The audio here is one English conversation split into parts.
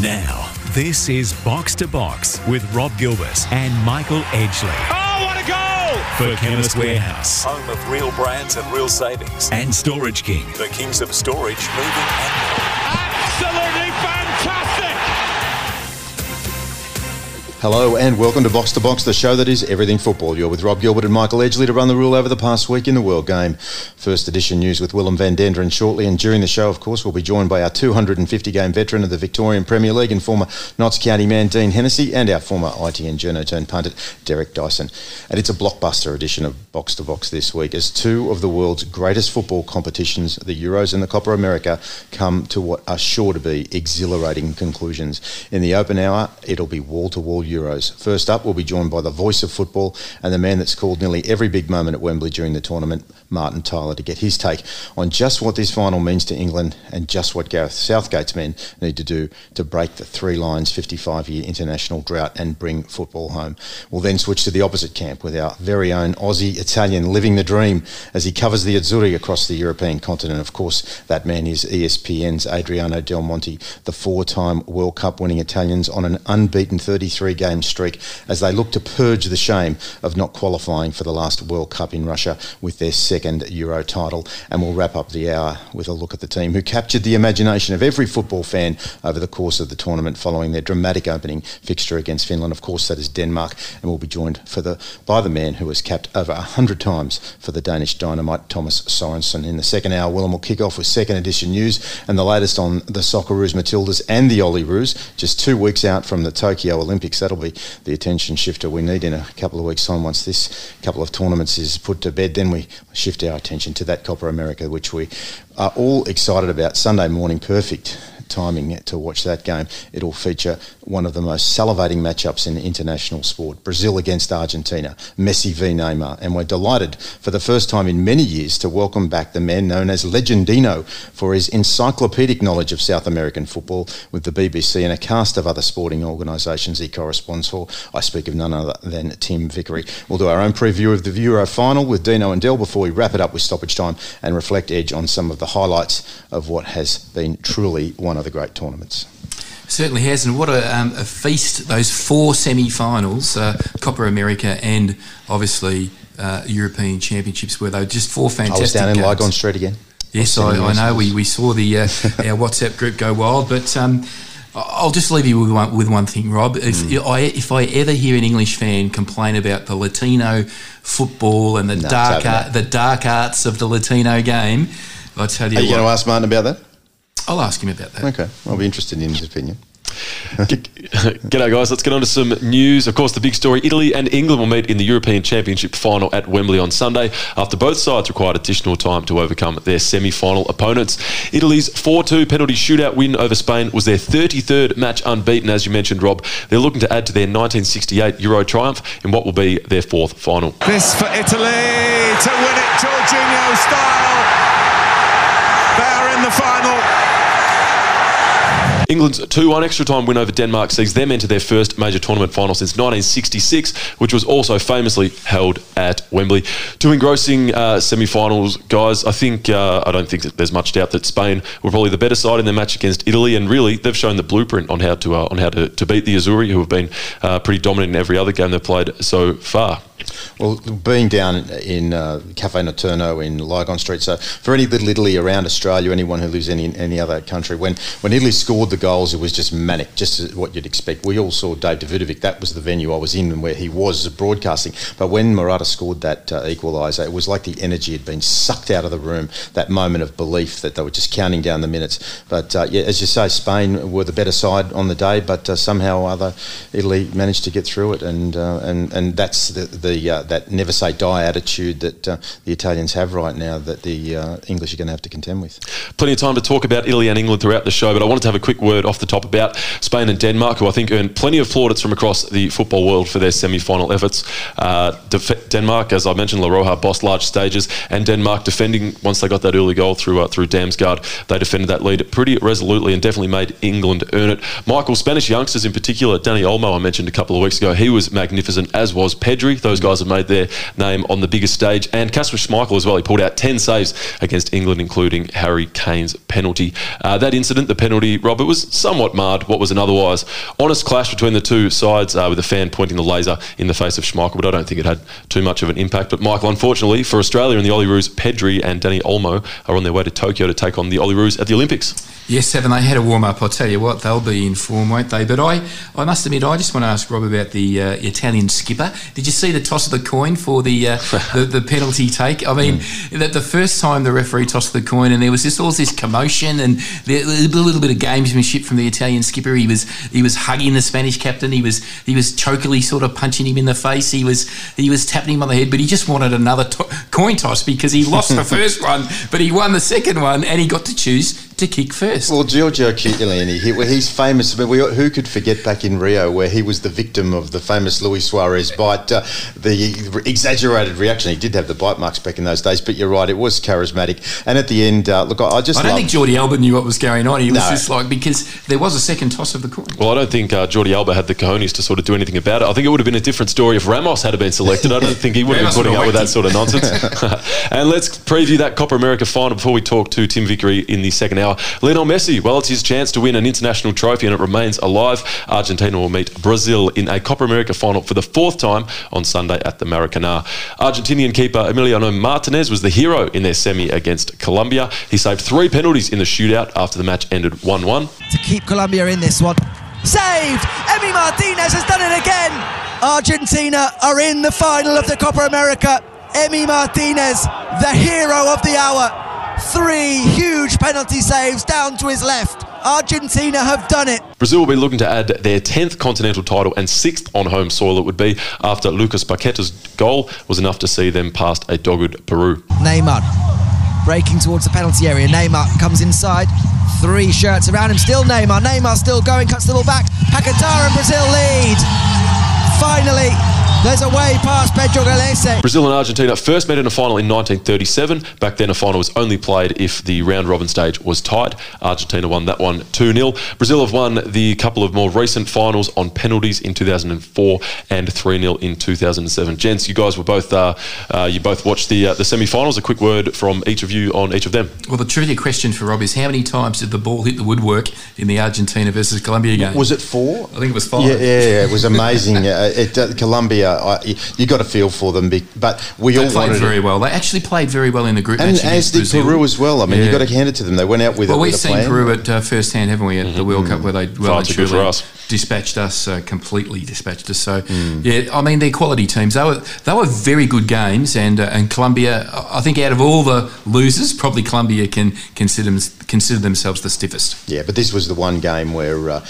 Now, this is Box to Box with Rob Gilbert and Michael Edgley. Oh, what a goal! For Chemist Warehouse. Home of real brands and real savings. And Storage King. The kings of storage, moving and moving. Absolutely fantastic! Hello and welcome to Box, the show that is everything football. You're with Rob Gilbert and Michael Edgley to run the rule over the past week in the World Game. First edition news with Willem van Denderen shortly, and during the show, of course, we'll be joined by our 250-game veteran of the Victorian Premier League and former Notts County man Dean Hennessey and our former ITN journo turned pundit Derek Dyson. And it's a blockbuster edition of Box to Box this week as two of the world's greatest football competitions, the Euros and the Copa America, come to what are sure to be exhilarating conclusions. In the open hour, it'll be wall-to-wall Euros. First up, we'll be joined by the voice of football and the man that's called nearly every big moment at Wembley during the tournament, Martin Tyler, to get his take on just what this final means to England and just what Gareth Southgate's men need to do to break the Three Lions 55-year international drought and bring football home. We'll then switch to the opposite camp with our very own Aussie-Italian living the dream as he covers the Azzurri across the European continent. Of course, that man is ESPN's Adriano Del Monte, the four-time World Cup winning Italians on an unbeaten 33-game streak as they look to purge the shame of not qualifying for the last World Cup in Russia with their second Euro title. And we'll wrap up the hour with a look at the team who captured the imagination of every football fan over the course of the tournament following their dramatic opening fixture against Finland. Of course, that is Denmark, and we'll be joined by the man who has capped over 100 times for the Danish dynamite, Thomas Sorensen. In the second hour, Willem will kick off with second edition news and the latest on the Socceroos, Matildas and the Olyroos, just 2 weeks out from the Tokyo Olympics. That'll be the attention shifter we need in a couple of weeks' time. Once this couple of tournaments is put to bed, then we shift our attention to that Copa America, which we are all excited about. Sunday morning, perfect timing to watch that game. It'll feature one of the most salivating matchups in international sport, Brazil against Argentina, Messi v Neymar, and we're delighted for the first time in many years to welcome back the man known as Legendino for his encyclopedic knowledge of South American football with the BBC and a cast of other sporting organisations he corresponds for. I speak of none other than Tim Vickery. We'll do our own preview of the Euro final with Dino and Del before we wrap it up with stoppage time and reflect Edge on some of the highlights of what has been truly one of the great tournaments. Certainly has, and what a feast those four semi-finals, Copa America and obviously European Championships, where they were just four fantastic. I was down in Lygon Street again. Yes, I know. We saw the our WhatsApp group go wild, but I'll just leave you with one thing, Rob. If I ever hear an English fan complain about the Latino football and the dark arts of the Latino game, I tell you, are you going to ask Martin about that? I'll ask him about that. Okay, I'll be interested in his opinion. G'day guys, let's get on to some news. Of course, the big story, Italy and England will meet in the European Championship final at Wembley on Sunday after both sides required additional time to overcome their semi-final opponents. Italy's 4-2 penalty shootout win over Spain was their 33rd match unbeaten, as you mentioned, Rob. They're looking to add to their 1968 Euro triumph in what will be their fourth final. This for Italy to win it Jorginho style. They're in the final. England's 2-1 extra time win over Denmark sees them enter their first major tournament final since 1966, which was also famously held at Wembley. Two engrossing semi-finals, guys. I don't think that there's much doubt that Spain were probably the better side in their match against Italy, and really they've shown the blueprint on how to beat the Azzurri, who have been pretty dominant in every other game they've played so far. Well, being down in Café Notturno in Lygon Street, so for any Little Italy around Australia, anyone who lives in any other country, when Italy scored the goals, it was just manic, just what you'd expect. We all saw Dave Davidovic. That was the venue I was in and where he was broadcasting. But when Morata scored that equaliser, it was like the energy had been sucked out of the room, that moment of belief that they were just counting down the minutes. But as you say, Spain were the better side on the day, but somehow or other Italy managed to get through it, and that's the that never say die attitude that the Italians have right now that the English are going to have to contend with. Plenty of time to talk about Italy and England throughout the show, but I wanted to have a quick word off the top about Spain and Denmark, who I think earned plenty of plaudits from across the football world for their semi-final efforts. Denmark, as I mentioned, La Roja bossed large stages, and Denmark defending once they got that early goal through Damsgaard, they defended that lead pretty resolutely and definitely made England earn it. Michael, Spanish youngsters in particular, Dani Olmo I mentioned a couple of weeks ago, he was magnificent, as was Pedri. Those those guys have made their name on the biggest stage. And Kasper Schmeichel as well. He pulled out 10 saves against England, including Harry Kane's penalty. That incident, the penalty, Rob, it was somewhat marred what was an otherwise honest clash between the two sides, with a fan pointing the laser in the face of Schmeichel, but I don't think it had too much of an impact. But Michael, unfortunately for Australia and the Olyroos, Pedri and Dani Olmo are on their way to Tokyo to take on the Olyroos at the Olympics. Yes, Evan, they had a warm-up. I'll tell you what, they'll be in form, won't they? But I must admit, I just want to ask Rob about the Italian skipper. Did you see the toss of the coin for the penalty take? I mean, the first time the referee tossed the coin and there was just all this commotion and a little bit of gamesmanship from the Italian skipper. He was hugging the Spanish captain. He was chokily sort of punching him in the face. He was tapping him on the head, but he just wanted another coin toss because he lost the first one, but he won the second one and he got to choose to kick first. Well, Giorgio Chiellini, he's famous. But who could forget back in Rio where he was the victim of the famous Luis Suarez bite, the exaggerated reaction. He did have the bite marks back in those days, but you're right, it was charismatic. And at the end, look, I don't think Jordi Alba knew what was going on. He was just like, because there was a second toss of the coin. Well, I don't think Jordi Alba had the cojones to sort of do anything about it. I think it would have been a different story if Ramos had been selected. I don't think he would have been putting up with that sort of nonsense. And let's preview that Copa America final before we talk to Tim Vickery in the second hour. Lionel Messi, well, it's his chance to win an international trophy and it remains alive. Argentina will meet Brazil in a Copa America final for the fourth time on Sunday at the Maracanã. Argentinian keeper Emiliano Martinez was the hero in their semi against Colombia. He saved three penalties in the shootout after the match ended 1-1. To keep Colombia in this one. Saved! Emi Martinez has done it again! Argentina are in the final of the Copa America. Emi Martinez, the hero of the hour. Three huge penalty saves down to his left. Argentina have done it. Brazil will be looking to add their 10th continental title and 6th on home soil, it would be, after Lucas Paqueta's goal was enough to see them past a dogged Peru. Neymar breaking towards the penalty area. Neymar comes inside. Three shirts around him. Still Neymar. Neymar still going. Cuts the ball back. Paquetá and Brazil lead. Finally. There's a way past Pedro Galese. Brazil and Argentina first met in a final in 1937. Back then, a final was only played if the round-robin stage was tied. Argentina won that one 2-0. Brazil have won the couple of more recent finals on penalties in 2004 and 3-0 in 2007. Gents, you guys were both you both watched the semi-finals. A quick word from each of you on each of them. Well, the trivia question for Rob is, how many times did the ball hit the woodwork in the Argentina versus Colombia game? Was it 4? I think it was 5. Yeah, it was amazing. Colombia. You got a feel for them, but they played very well. They actually played very well in the group match, and as did Peru as well. I mean, you got to hand it to them. They went out with a plan. Well, we've seen Peru at firsthand, haven't we, at the World Cup, where they truly completely dispatched us. So yeah, I mean, they're quality teams. They were very good games, and Colombia, I think, out of all the losers, probably Colombia can consider themselves the stiffest. Yeah, but this was the one game where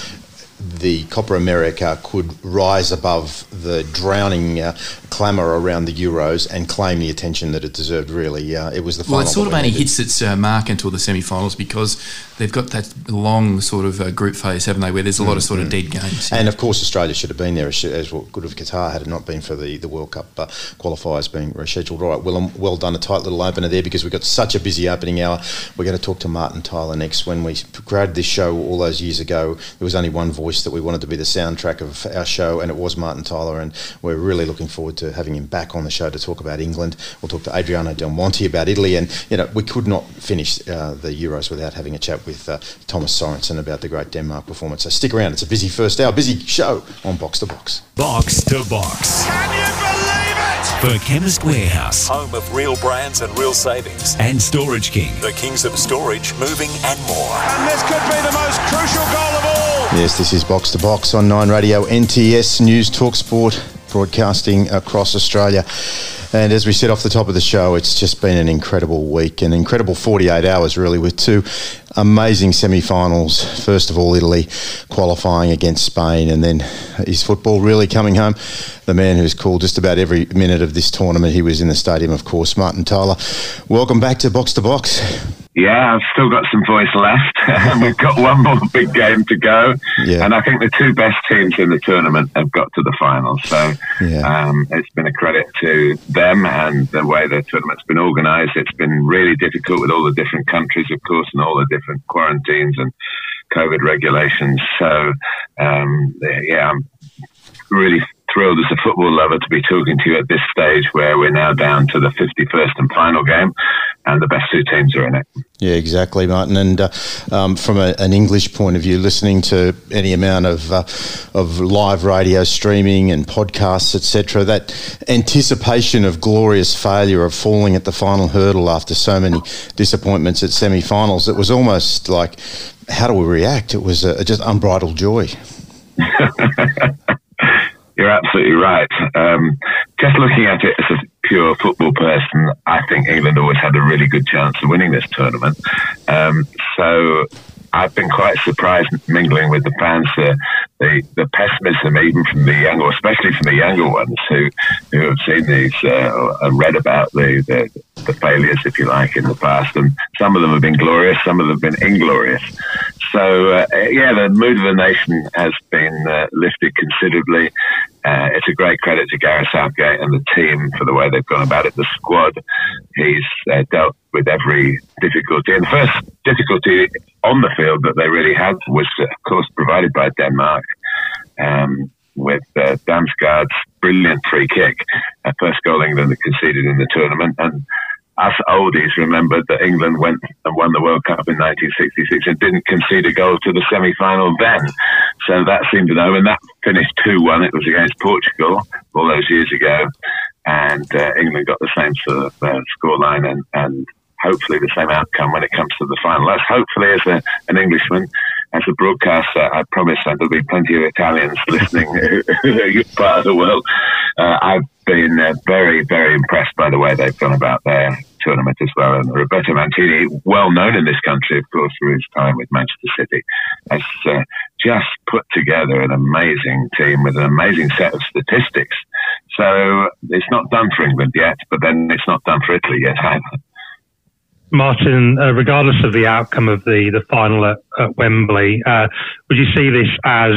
the Copa America could rise above the drowning clamour around the Euros and claim the attention that it deserved, really. It was the final. Well, it sort of only hits its mark until the semi-finals, because they've got that long sort of group phase, haven't they, where there's a lot of sort of dead games. And, of course, Australia should have been there, as well, good of Qatar had it not been for the World Cup qualifiers being rescheduled. All right, Willem, well done, a tight little opener there, because we've got such a busy opening hour. We're going to talk to Martin Tyler next. When we created this show all those years ago, there was only one voice that we wanted to be the soundtrack of our show, and it was Martin Tyler, and we're really looking forward to having him back on the show to talk about England. We'll talk to Adriano Del Monte about Italy, and we could not finish the Euros without having a chat with Thomas Sorensen about the great Denmark performance. So stick around, it's a busy first hour, busy show on Box to Box. Box to Box. Can you believe it? For Chemist Warehouse, home of real brands and real savings, and Storage King, the kings of storage, moving and more. And this could be the most crucial goal of all. Yes, this is Box to Box on 9 Radio NTS News Talk Sport, broadcasting across Australia. And as we said off the top of the show, it's just been an incredible week, an incredible 48 hours really, with two amazing semi-finals. First of all, Italy qualifying against Spain, and then is football really coming home? The man who's called just about every minute of this tournament, he was in the stadium, of course, Martin Tyler. Welcome back to Box to Box. Yeah, I've still got some voice left. We've got one more big game to go, and I think the two best teams in the tournament have got to the final, so it's been a credit to them and the way the tournament's been organised. It's been really difficult with all the different countries, of course, and all the different quarantines and COVID regulations, so I'm really thrilled as a football lover to be talking to you at this stage where we're now down to the 51st and final game and the best two teams are in it. Yeah, exactly, Martin. And from an English point of view, listening to any amount of live radio streaming and podcasts, etc., that anticipation of glorious failure, of falling at the final hurdle after so many disappointments at semi-finals, it was almost like, how do we react? It was just unbridled joy. You're absolutely right. Just looking at it as a pure football person, I think England always had a really good chance of winning this tournament. So I've been quite surprised, mingling with the fans, the pessimism even from the younger, especially from the younger ones who have seen these and read about the failures, if you like, in the past. And some of them have been glorious, some of them have been inglorious. So, the mood of the nation has been lifted considerably. It's a great credit to Gareth Southgate and the team for the way they've gone about it. The squad, he's dealt with every difficulty. And the first difficulty on the field that they really had was, of course, provided by Denmark with Damsgaard's brilliant free kick. First goal England conceded in the tournament. And us oldies remembered that England went and won the World Cup in 1966 and didn't concede a goal to the semi-final then. So that seemed to know, and that finished 2-1. It was against Portugal all those years ago, and England got the same sort of scoreline and hopefully the same outcome when it comes to the final. That's hopefully, as an Englishman, as a broadcaster, I promise that there'll be plenty of Italians listening part of the world. I've been very, very impressed by the way they've gone about their tournament as well. And Roberto Mancini, well known in this country, of course, for his time with Manchester City, has just put together an amazing team with an amazing set of statistics. So it's not done for England yet, but then it's not done for Italy yet either. Martin, regardless of the outcome of the final at Wembley, would you see this as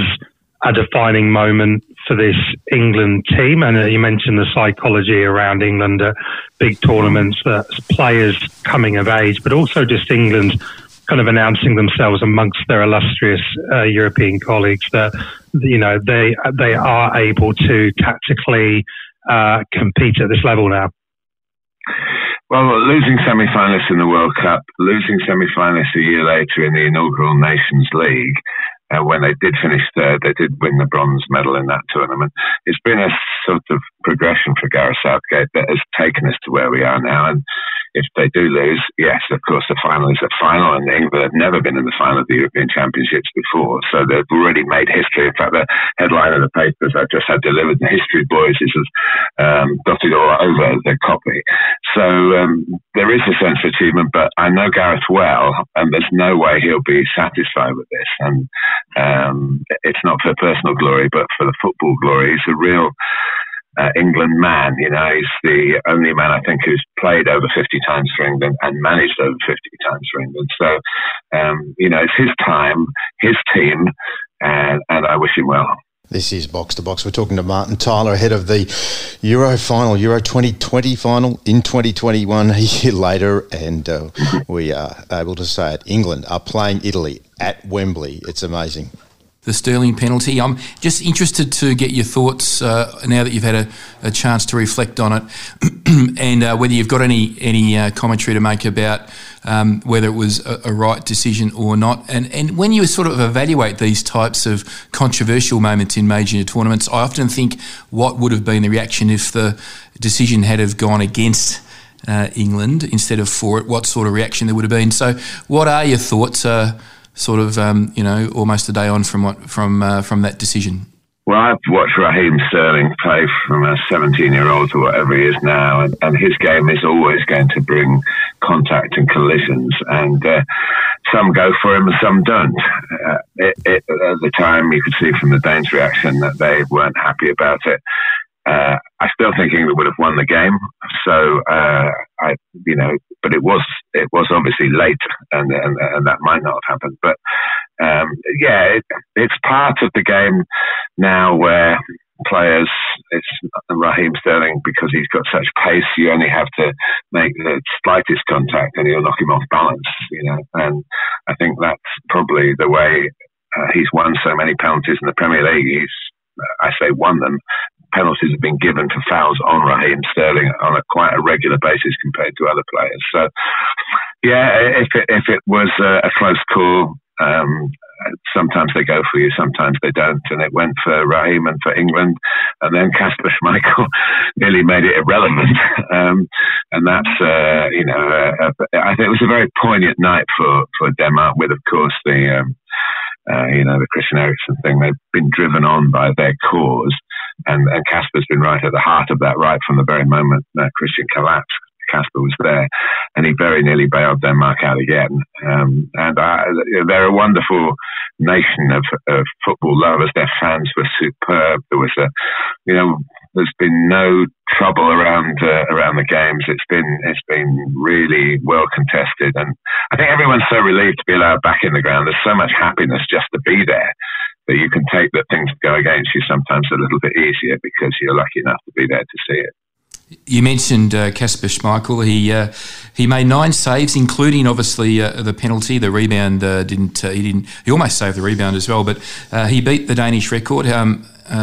a defining moment for this England team? And you mentioned the psychology around England at big tournaments, players coming of age, but also just England kind of announcing themselves amongst their illustrious European colleagues that, you know, they are able to tactically compete at this level now. Well, losing semi-finalists in the World Cup, losing semi-finalists a year later in the inaugural Nations League, when they did finish third, they did win the bronze medal in that tournament. It's been a sort of progression for Gareth Southgate that has taken us to where we are now. And if they do lose, yes, of course, the final is a final, and England have never been in the final of the European Championships before, so they've already made history. In fact, the headline of the papers I've just had delivered, the History Boys, is dotted all over the copy. So there is a sense of achievement, but I know Gareth well, and there's no way he'll be satisfied with this. And it's not for personal glory, but for the football glory. He's a real England man, you know. He's the only man, I think, who's played over 50 times for England and managed over 50 times for England. So, you know, it's his time, his team, and I wish him well. This is Box to Box. We're talking to Martin Tyler ahead of the Euro final, Euro 2020 final in 2021, a year later, and we are able to say it. England are playing Italy at Wembley. It's amazing. The Sterling penalty. I'm just interested to get your thoughts now that you've had a chance to reflect on it and whether you've got any commentary to make about whether it was a right decision or not. And when you sort of evaluate these types of controversial moments in major tournaments, I often think what would have been the reaction if the decision had have gone against England instead of for it, what sort of reaction there would have been. So what are your thoughts sort of, you know, almost a day on from that decision? Well, I've watched Raheem Sterling play from a 17-year-old to whatever he is now, and his game is always going to bring contact and collisions, and some go for him and some don't. At the time, you could see from the Danes' reaction that they weren't happy about it. I still think England would have won the game. So, but it was obviously late, and that might not have happened. But it's part of the game now where players, it's Raheem Sterling, because he's got such pace, you only have to make the slightest contact and he'll knock him off balance, you know. And I think that's probably the way he's won so many penalties in the Premier League. I say won them, penalties have been given for fouls on Raheem Sterling on quite a regular basis compared to other players. So, yeah, if it was a close call, sometimes they go for you, sometimes they don't, and it went for Raheem and for England, and then Kasper Schmeichel nearly made it irrelevant, and that's I think it was a very poignant night for Denmark, with of course the Christian Eriksen thing. They've been driven on by their cause, and Kasper's been right at the heart of that right from the very moment that Christian collapsed. Kasper was there, and he very nearly bailed Denmark out again. They're a wonderful nation of football lovers. Their fans were superb. There was there's been no trouble around the games. It's been really well contested, and I think everyone's so relieved to be allowed back in the ground. There's so much happiness just to be there, that you can take that things go against you sometimes a little bit easier because you're lucky enough to be there to see it. You mentioned Kasper Schmeichel. He made 9 saves, including obviously the penalty. The rebound didn't. He almost saved the rebound as well, but he beat the Danish record.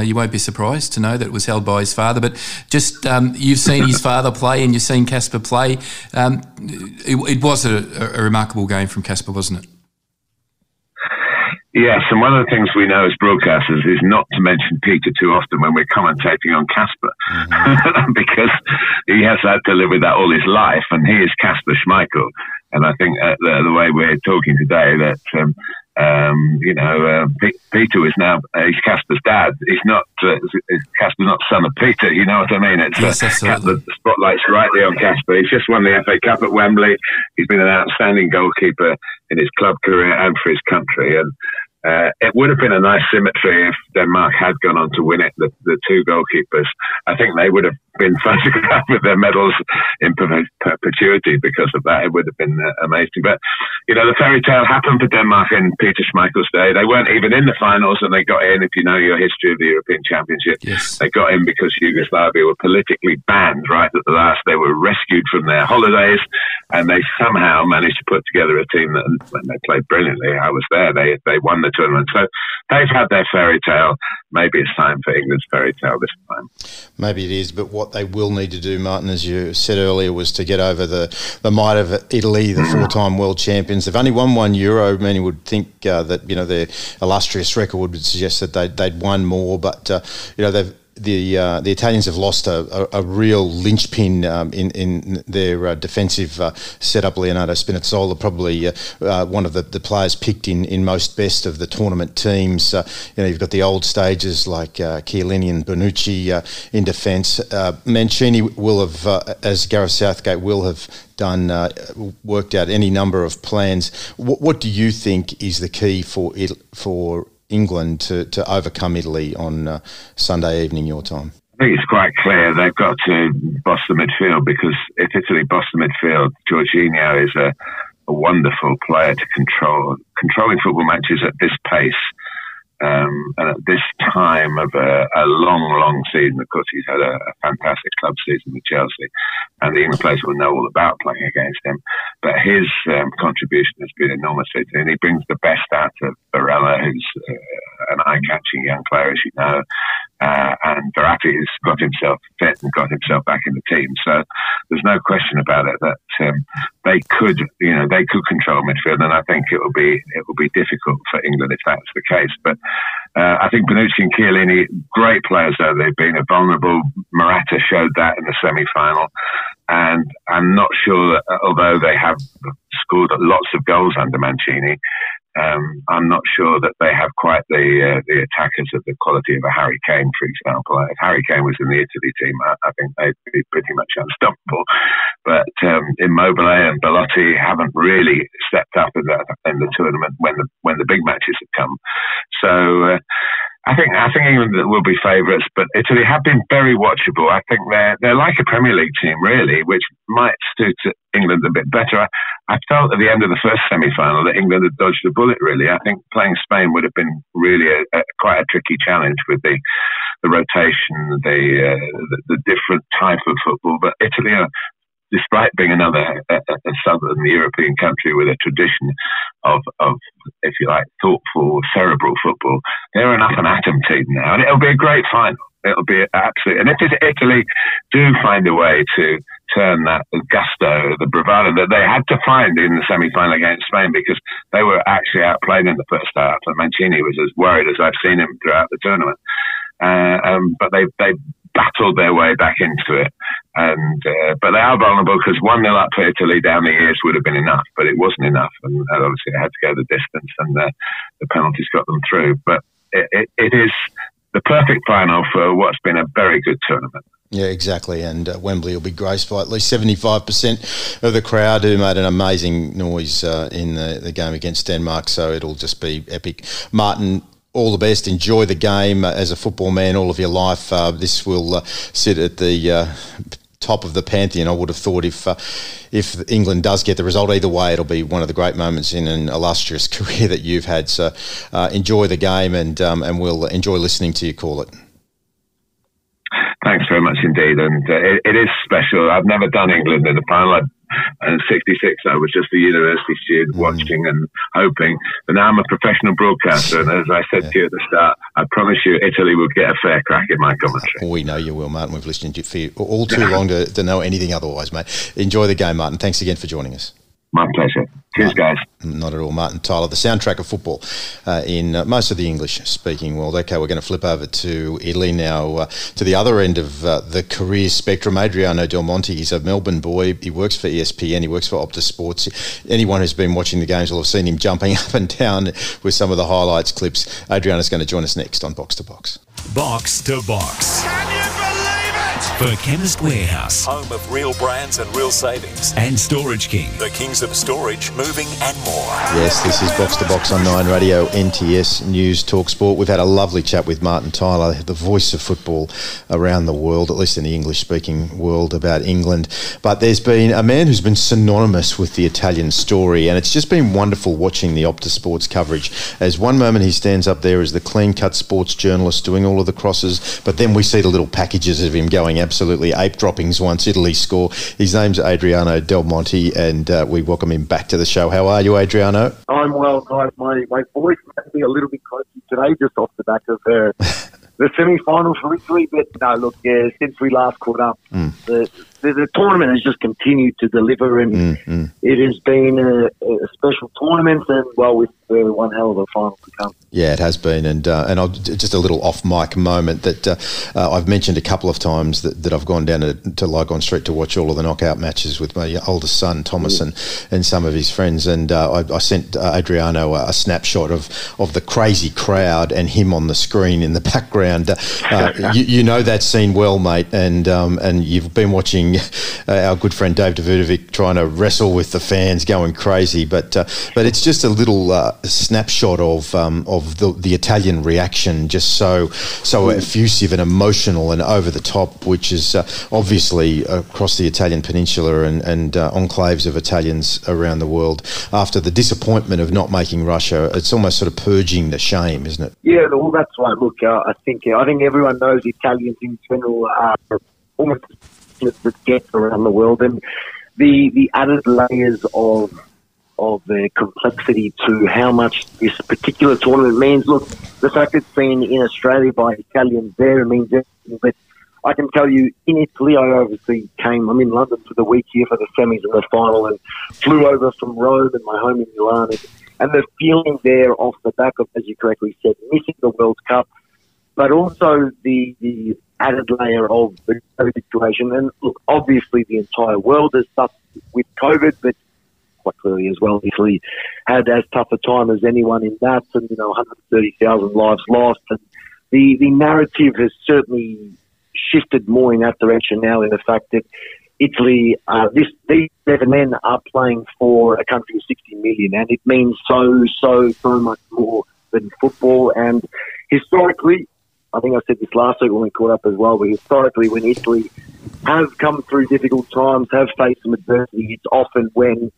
You won't be surprised to know that it was held by his father. But just you've seen his father play, and you've seen Kasper play. It was a remarkable game from Kasper, wasn't it? Yes, and one of the things we know as broadcasters is not to mention Peter too often when we're commentating on Kasper, because he has had to live with that all his life, and he is Kasper Schmeichel. And I think the way we're talking today, that Peter is now he's Kasper's dad. He's not Kasper's not son of Peter. You know what I mean? It's yes, the spotlight's rightly on Kasper. He's just won the FA Cup at Wembley. He's been an outstanding goalkeeper in his club career and for his country. And it would have been a nice symmetry if Denmark had gone on to win it. The two goalkeepers, I think they would have been photographed with their medals in perpetuity because of that. It would have been amazing. But, the fairy tale happened for Denmark in Peter Schmeichel's day. They weren't even in the finals, and they got in. If you know your history of the European Championship, yes. They got in because Yugoslavia were politically banned right at the last. They were rescued from their holidays, and they somehow managed to put together a team that, when they played brilliantly, I was there. They won the tournament. So they've had their fairy tale. Maybe it's time for England's fairy tale this time. Maybe it is, but what they will need to do, Martin, as you said earlier, was to get over the might of Italy, the four-time world champions. They've only won one Euro. Many would think that their illustrious record would suggest that they'd won more, but they've. The Italians have lost a real linchpin in their defensive setup. Leonardo Spinazzola, probably one of the players picked in most best of the tournament teams. You've got the old stages like Chiellini and Bonucci in defence. Mancini will have, as Gareth Southgate will have done, worked out any number of plans. What do you think is the key for England to overcome Italy on Sunday evening your time? I think it's quite clear they've got to boss the midfield, because if Italy boss the midfield, Jorginho is a wonderful player to control. Controlling football matches at this pace and at this time of a long season. Of course, he's had a fantastic club season with Chelsea, and the England players will know all about playing against him. But his contribution has been enormous, and he brings the best out of Barella, who's an eye-catching young player, as you know, and Verratti has got himself fit and got himself back in the team. So there's no question about it that they could control midfield, and I think it will be difficult for England if that's the case. But I think Bonucci and Chiellini, great players though they've been, are vulnerable. Morata showed that in the semi-final. And I'm not sure that, although they have scored lots of goals under Mancini, I'm not sure that they have quite the attackers of the quality of a Harry Kane, for example. If Harry Kane was in the Italy team, I think they'd be pretty much unstoppable. But Immobile and Bellotti haven't really stepped up in the tournament when the big matches have come. So I think England will be favourites, but Italy have been very watchable. I think they're like a Premier League team, really, which might suit England a bit better. I felt at the end of the first semi-final that England had dodged a bullet, really. I think playing Spain would have been really quite a tricky challenge with the rotation, the different type of football. But Italy are, despite being another a southern European country with a tradition of, if you like, thoughtful, cerebral football, they're an up-and-atom team now, and it'll be a great final. it'll be absolutely. And if Italy do find a way to turn that gusto, the bravado that they had to find in the semi-final against Spain, because they were actually outplayed in the first half, and Mancini was as worried as I've seen him throughout the tournament. But they battled their way back into it, and but they are vulnerable, because 1-0 up for Italy down the years would have been enough, but it wasn't enough, and obviously it had to go the distance, and the penalties got them through. But it is the perfect final for what's been a very good tournament. Yeah, exactly, and Wembley will be graced by at least 75% of the crowd, who made an amazing noise in the game against Denmark, so it'll just be epic. Martin, all the best. Enjoy the game as a football man all of your life. This will sit at the top of the pantheon, I would have thought, if England does get the result. Either way, it'll be one of the great moments in an illustrious career that you've had. So enjoy the game, and we'll enjoy listening to you call it. Thanks very much indeed, and it is special. I've never done England in the final, and 66 I was just a university student watching and hoping, but now I'm a professional broadcaster, and as I said to you at the start, I promise you Italy will get a fair crack in my commentary. We know you will, Martin. We've listened to you for all too long to know anything otherwise, mate. Enjoy the game, Martin. Thanks again for joining us. My pleasure. Cheers, guys. Not at all. Martin Tyler, the soundtrack of football in most of the English-speaking world. Okay, we're going to flip over to Italy now, to the other end of the career spectrum. Adriano Del Monte, he's a Melbourne boy. He works for ESPN. He works for Optus Sports. Anyone who's been watching the games will have seen him jumping up and down with some of the highlights clips. Adriano's going to join us next on Box to Box. Box to Box. For Chemist Warehouse, home of real brands and real savings, and Storage King, the kings of storage, moving and more. Yes, this is Box to Box on 9 Radio, NTS News Talk Sport. We've had a lovely chat with Martin Tyler, the voice of football around the world, at least in the English-speaking world, about England. But there's been a man who's been synonymous with the Italian story, and it's just been wonderful watching the Optus Sports coverage. As one moment he stands up there as the clean-cut sports journalist doing all of the crosses, but then we see the little packages of him going absolutely ape droppings once Italy score. His name's Adriano Del Monte, and we welcome him back to the show. How are you, Adriano? I'm well, guys. My voice might be a little bit croaky today, just off the back of the semi-final for Italy. But no, look, yeah, since we last caught up, the tournament has just continued to deliver, and it has been a special tournament, and well, with one hell of a final to come. Yeah, it has been, and I'll, just a little off-mic moment that I've mentioned a couple of times that I've gone down to Lygon Street to watch all of the knockout matches with my oldest son, Thomas, and some of his friends, and I sent Adriano a snapshot of the crazy crowd and him on the screen in the background. You know that scene well, mate, and you've been watching our good friend Dave Davidovic trying to wrestle with the fans, going crazy, but it's just a little snapshot of the Italian reaction, just so effusive and emotional and over the top, which is obviously across the Italian peninsula and enclaves of Italians around the world. After the disappointment of not making Russia, it's almost sort of purging the shame, isn't it? Yeah, well, that's right. Look, I think everyone knows Italians in general are almost that gets around the world, and the added layers of the complexity to how much this particular tournament means. Look, the fact it's been in Australia by Italians there means everything, but I can tell you in Italy, I obviously came, I'm in London for the week here for the semis and the final, and flew over from Rome and my home in Milan, and the feeling there off the back of, as you correctly said, missing the World Cup, but also the added layer of the COVID situation. And look, obviously the entire world is tough with COVID, but quite clearly as well, Italy had as tough a time as anyone in that, and, 130,000 lives lost. And the narrative has certainly shifted more in that direction now, in the fact that Italy, these seven men are playing for a country of 60 million, and it means so much more than football. And historically, I think I said this last week when we caught up as well, but historically when Italy have come through difficult times, have faced some adversity, it's often when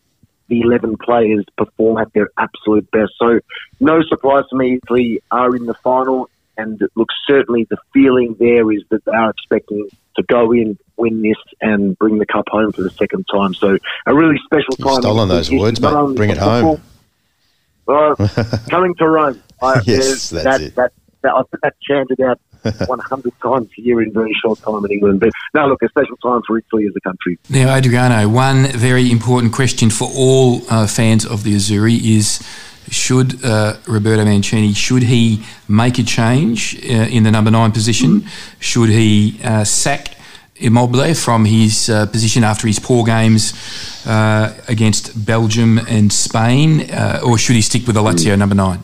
the 11 players perform at their absolute best. So no surprise to me, Italy are in the final, and look, certainly the feeling there is that they are expecting to go in, win this, and bring the cup home for the second time. So a really special time. You've stolen those words, mate. Bring it home. Coming to Rome. Yes, that's it. That chanted out 100 times a year in a very short time in England. But no, look, a special time for Italy as a country. Now, Adriano, one very important question for all fans of the Azzurri is, should Roberto Mancini, should he make a change in the number 9 position? Should he sack Immobile from his position after his poor games against Belgium and Spain, or should he stick with Lazio number 9?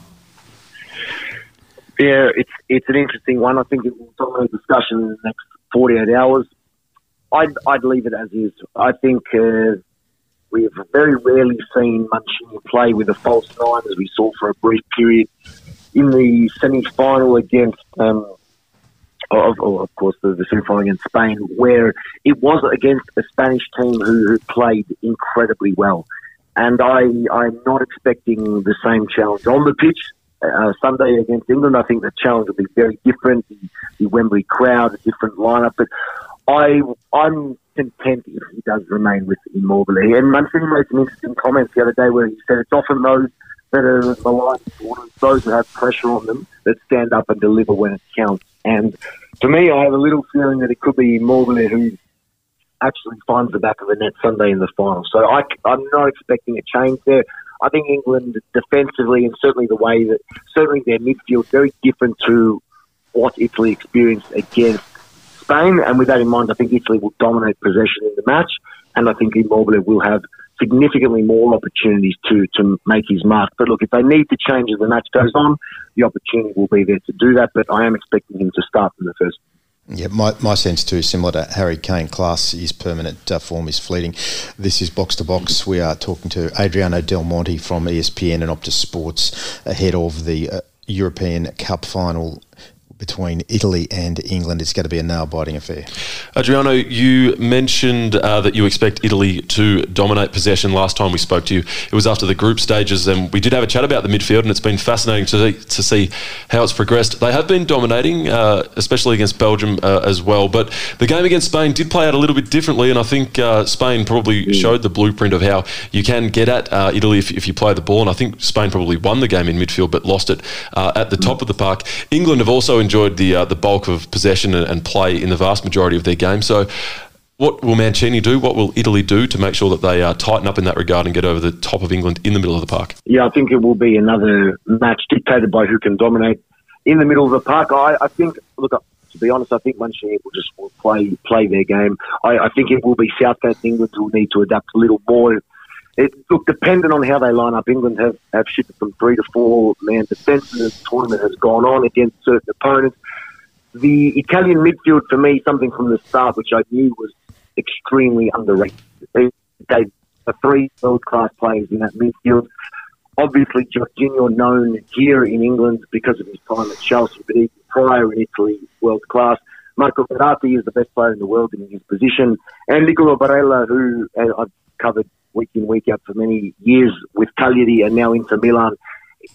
Yeah, it's an interesting one. I think it will dominate discussion in the next 48 hours. I'd leave it as is. I think we've very rarely seen Mancini play with a false 9, as we saw for a brief period in the semi-final against, of course, the semi-final against Spain, where it was against a Spanish team who played incredibly well. And I'm not expecting the same challenge on the pitch. Sunday against England, I think the challenge will be very different. The Wembley crowd, a different lineup, but I'm content if he does remain with Immobile. And Mancini made some interesting comments the other day where he said it's often those that are maligned, those that have pressure on them, that stand up and deliver when it counts. And to me, I have a little feeling that it could be Immobile who actually finds the back of the net Sunday in the final. So I'm not expecting a change there. I think England defensively, and certainly the way that, certainly their midfield, very different to what Italy experienced against Spain. And with that in mind, I think Italy will dominate possession in the match. And I think Immobile will have significantly more opportunities to make his mark. But look, if they need to change as the match goes on, the opportunity will be there to do that. But I am expecting him to start from the first. Yeah, my sense too, similar to Harry Kane, class is permanent, form is fleeting. This is Box to Box. We are talking to Adriano Del Monte from ESPN and Optus Sports ahead of the European Cup final between Italy and England. It's going to be a nail-biting affair. Adriano, you mentioned that you expect Italy to dominate possession. Last time we spoke to you, it was after the group stages, and we did have a chat about the midfield, and it's been fascinating to see how it's progressed. They have been dominating, especially against Belgium as well, but the game against Spain did play out a little bit differently, and I think Spain probably showed the blueprint of how you can get at Italy if you play the ball, and I think Spain probably won the game in midfield but lost it at the top of the park. England have also enjoyed the bulk of possession and play in the vast majority of their game. So what will Mancini do? What will Italy do to make sure that they tighten up in that regard and get over the top of England in the middle of the park? Yeah, I think it will be another match dictated by who can dominate in the middle of the park. I think, look, to be honest, I think Mancini will just play their game. I think it will be Southgate and England who will need to adapt a little more. Look, dependent on how they line up, England have shifted from 3 to 4-man defence as the tournament has gone on against certain opponents. The Italian midfield, for me, something from the start which I knew was extremely underrated. They are 3 world-class players in that midfield. Obviously, Jorginho, known here in England because of his time at Chelsea, but even prior in Italy, world-class. Marco Verratti is the best player in the world in his position. And Nicolò Barella, who I've covered week in, week out for many years with Cagliari and now Inter Milan.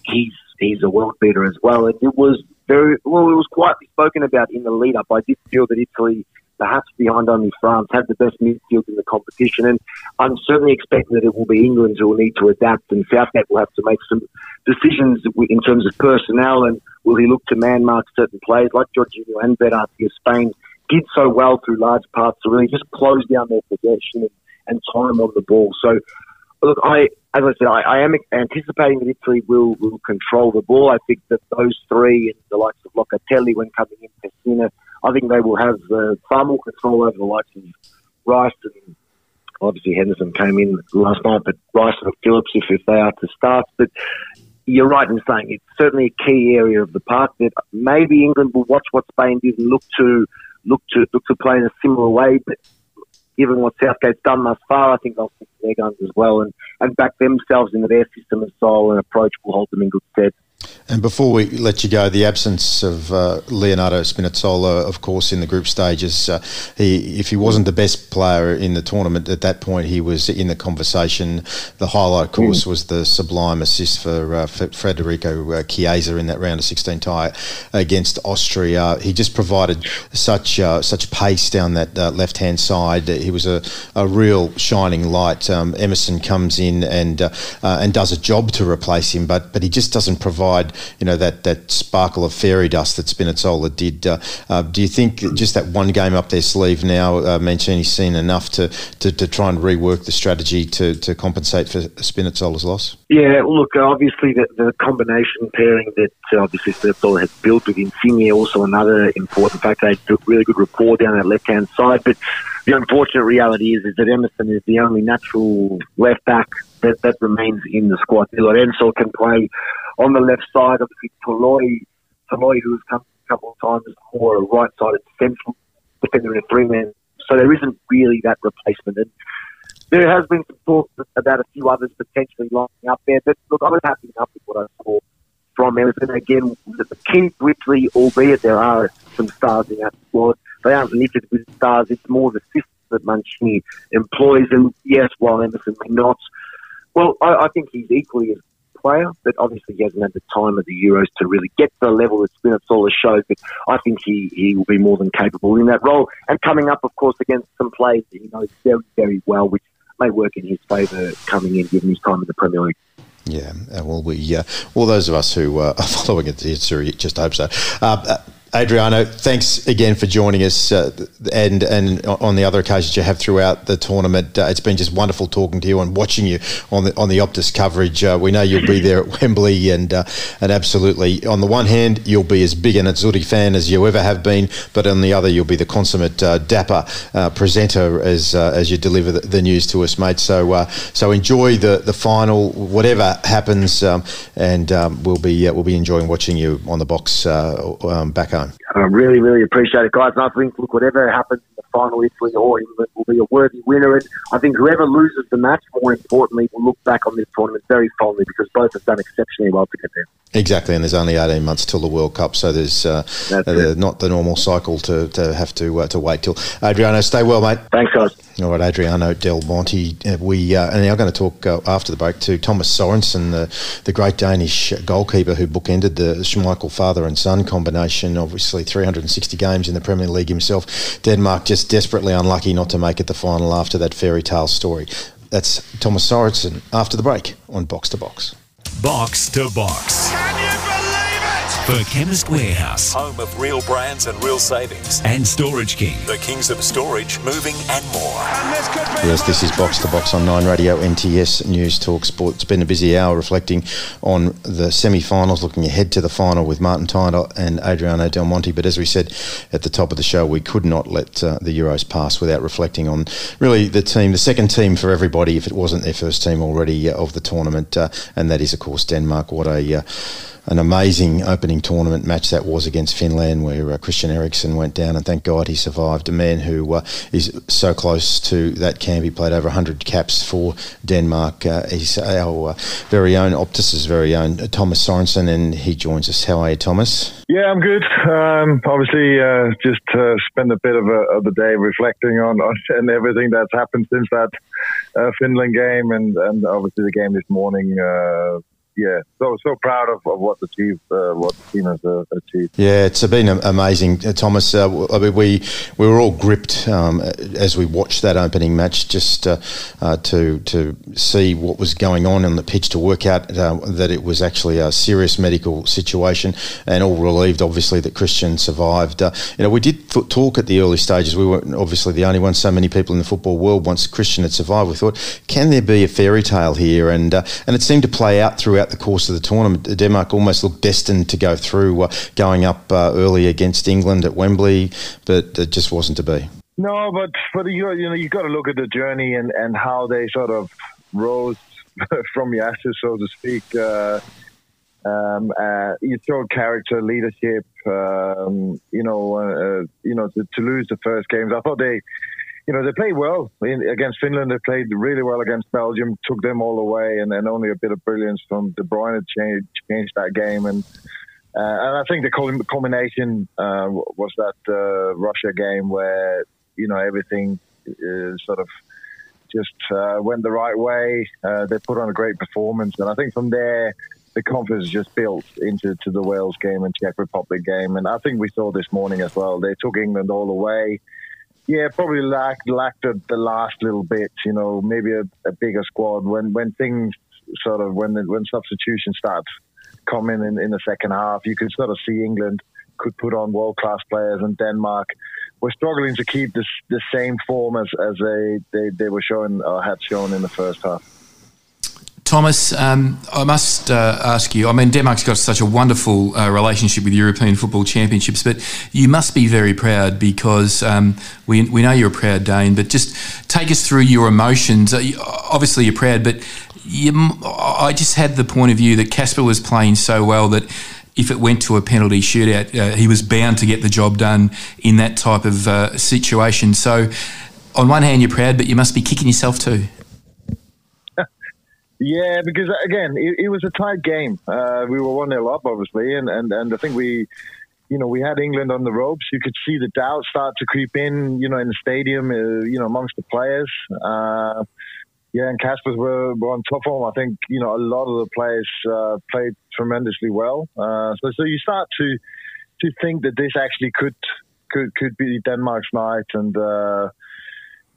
He's a world beater as well. And it was it was quietly spoken about in the lead-up. I did feel that Italy, perhaps behind only France, had the best midfield in the competition. And I'm certainly expecting that it will be England who will need to adapt, and Southgate will have to make some decisions in terms of personnel, and will he look to man-mark certain players like Jorginho and Verratti of Spain did so well through large parts to really just close down their possession and time on the ball. So, look, as I said, I am anticipating that Italy will control the ball. I think that those 3, and the likes of Locatelli when coming in, Pessina, I think they will have far more control over the likes of Rice, and obviously Henderson came in last night, but Rice and Phillips if they are to start. But you're right in saying it's certainly a key area of the park that maybe England will watch what Spain did and look to play in a similar way, but given what Southgate's done thus far, I think they'll stick to their guns as well and back themselves into their system and style and approach will hold them in good stead. And before we let you go, the absence of Leonardo Spinazzola, of course, in the group stages, if he wasn't the best player in the tournament at that point, he was in the conversation. The highlight, of course, was the sublime assist for Federico Chiesa in that round of 16 tie against Austria. He just provided such pace down that left-hand side. He was a real shining light. Emerson comes in and does a job to replace him, but he just doesn't provide provide, you know, that sparkle of fairy dust that Spinazzola did. Do you think just that one game up their sleeve now, Mancini's seen enough to try and rework the strategy to compensate for Spinazzola's loss? Yeah, look, obviously the combination pairing that obviously Spinazzola has built with Insigne, also another important factor. They took really good rapport down that left-hand side, but the unfortunate reality is that Emerson is the only natural left-back that remains in the squad. Lorenzo can play on the left side. Obviously, Toloi, who has come a couple of times before, a right-sided central defender in a three-man. So there isn't really that replacement. And there has been some talk about a few others potentially lining up there. But look, I was happy enough with what I saw from Emerson. Again, King-Whitley, albeit there are some stars in that squad, they aren't littered with stars. It's more the system that Mancini employs. And yes, while Emerson may not, well, I think he's equally a player, but obviously he hasn't had the time of the Euros to really get to the level that Spinazzola showed, but I think he will be more than capable in that role. And coming up, of course, against some players that he knows very, very well, which may work in his favour coming in, given his time in the Premier League. Yeah, well, all those of us who are following it here just hope so. Adriano, thanks again for joining us and on the other occasions you have throughout the tournament. It's been just wonderful talking to you and watching you on the Optus coverage. We know you'll be there at Wembley and absolutely, on the one hand, you'll be as big an Azzurri fan as you ever have been, but on the other, you'll be the consummate dapper presenter as you deliver the news to us, mate. So enjoy the final, whatever happens, and we'll be enjoying watching you on the box back home. I really, really appreciate it, guys. And I think, look, whatever happens in the final, Italy or England will be a worthy winner. And I think whoever loses the match, more importantly, will look back on this tournament very fondly because both have done exceptionally well to get there. Exactly, and there's only 18 months till the World Cup, so there's not the normal cycle to have to wait till. Adriano, stay well, mate. Thanks, guys. All right, Adriano Del Monte. We are now going to talk after the break to Thomas Sorensen, the great Danish goalkeeper who bookended the Schmeichel father and son combination. Obviously, 360 games in the Premier League himself. Denmark just desperately unlucky not to make it the final after that fairy tale story. That's Thomas Sorensen after the break on Box to Box. Box to Box. Can you believe it? The Chemist Warehouse, home of real brands and real savings, and Storage King, the kings of storage, moving and more. And this could be this is Box to Box on 9 Radio NTS News Talk Sport. It's been a busy hour reflecting on the semi-finals, looking ahead to the final with Martin Tyler and Adriano Del Monte. But as we said at the top of the show, we could not let the Euros pass without reflecting on really the team, the second team for everybody, if it wasn't their first team already of the tournament, and that is, of course, Denmark. What an amazing opening tournament match that was against Finland, where Christian Eriksen went down, and thank God he survived. A man who is so close to that camp. He played over 100 caps for Denmark. He's our very own, Optus's very own, Thomas Sorensen, and he joins us. How are you, Thomas? Yeah, I'm good. Obviously, just spent a bit of the day reflecting on everything that's happened since that Finland game, and obviously the game this morning. Yeah, so proud of what the team has achieved. Yeah, it's been amazing, Thomas. I mean, we were all gripped as we watched that opening match, just to see what was going on the pitch, to work out that it was actually a serious medical situation, and all relieved, obviously, that Christian survived. We did talk at the early stages. We weren't obviously the only one. So many people in the football world, once Christian had survived, we thought, can there be a fairy tale here? And it seemed to play out throughout the course of the tournament. Denmark almost looked destined to go through, going up early against England at Wembley, but it just wasn't to be. No, but you've got to look at the journey and how they sort of rose from the ashes, so to speak. You saw character, leadership. To lose the first games, I thought they. They played well against Finland. They played really well against Belgium, took them all away, and only a bit of brilliance from De Bruyne changed that game. And I think the culmination was that Russia game where, everything sort of just went the right way. They put on a great performance. And I think from there, the confidence just built into the Wales game and Czech Republic game. And I think we saw this morning as well. They took England all away. Yeah, probably lacked the last little bit, maybe a bigger squad when things when substitutions start come in the second half. You could sort of see England could put on world-class players, and Denmark were struggling to keep the same form as they were showing or had shown in the first half. Thomas, I must ask you, I mean, Denmark's got such a wonderful relationship with European football championships, but you must be very proud because we know you're a proud Dane, but just take us through your emotions. Obviously, you're proud, but I just had the point of view that Kasper was playing so well that if it went to a penalty shootout, he was bound to get the job done in that type of situation. So on one hand, you're proud, but you must be kicking yourself too. Yeah, because again, it was a tight game. We were 1-0 up, obviously, and I think we had England on the ropes. You could see the doubt start to creep in, in the stadium, amongst the players. And Kasper's were on top form. I think a lot of the players played tremendously well. So you start to think that this actually could be Denmark's night, and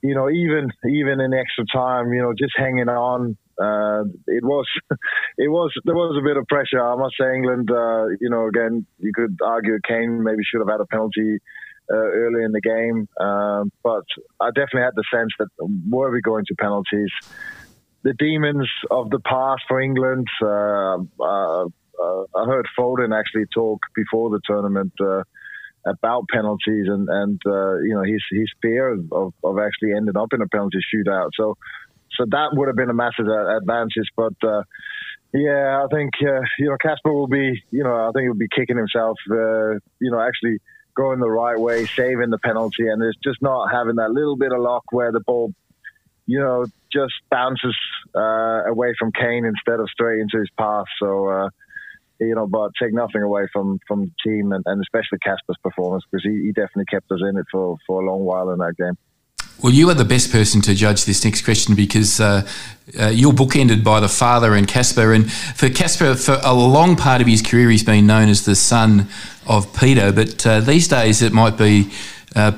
even in extra time, just hanging on. There was a bit of pressure. I must say England, again, you could argue Kane maybe should have had a penalty early in the game. But I definitely had the sense that were we going to penalties? The demons of the past for England, I heard Foden actually talk before the tournament about penalties and his fear of actually ending up in a penalty shootout. So that would have been a massive advantage, but I think Kasper will be, I think he'll be kicking himself, actually going the right way, saving the penalty, and it's just not having that little bit of luck where the ball, just bounces away from Kane instead of straight into his path. So but take nothing away from the team and especially Kasper's performance, because he definitely kept us in it for a long while in that game. Well, you are the best person to judge this next question because you're bookended by the father and Kasper. And for Kasper, for a long part of his career, he's been known as the son of Peter. But these days, it might be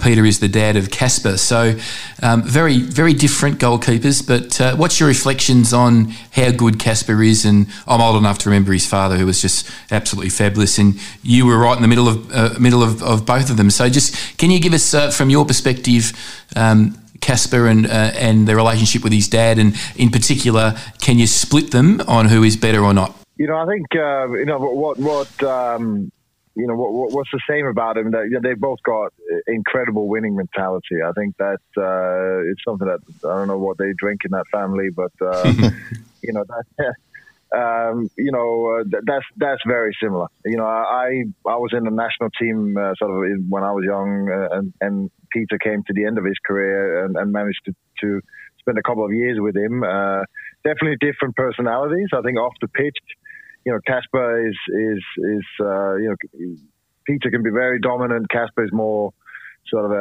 Peter is the dad of Kasper. So very, very different goalkeepers. But what's your reflections on how good Kasper is? And I'm old enough to remember his father, who was just absolutely fabulous. And you were right in the middle of both of them. So just can you give us, from your perspective, Kasper and their relationship with his dad, and in particular, can you split them on who is better or not? I think what's the same about him that they both got incredible winning mentality. I think that it's something that I don't know what they drink in that family, but that's very similar. I was in the national team sort of when I was young, and Peter came to the end of his career and managed to spend a couple of years with him. Definitely different personalities. I think off the pitch, Kasper is Peter can be very dominant. Kasper is more sort of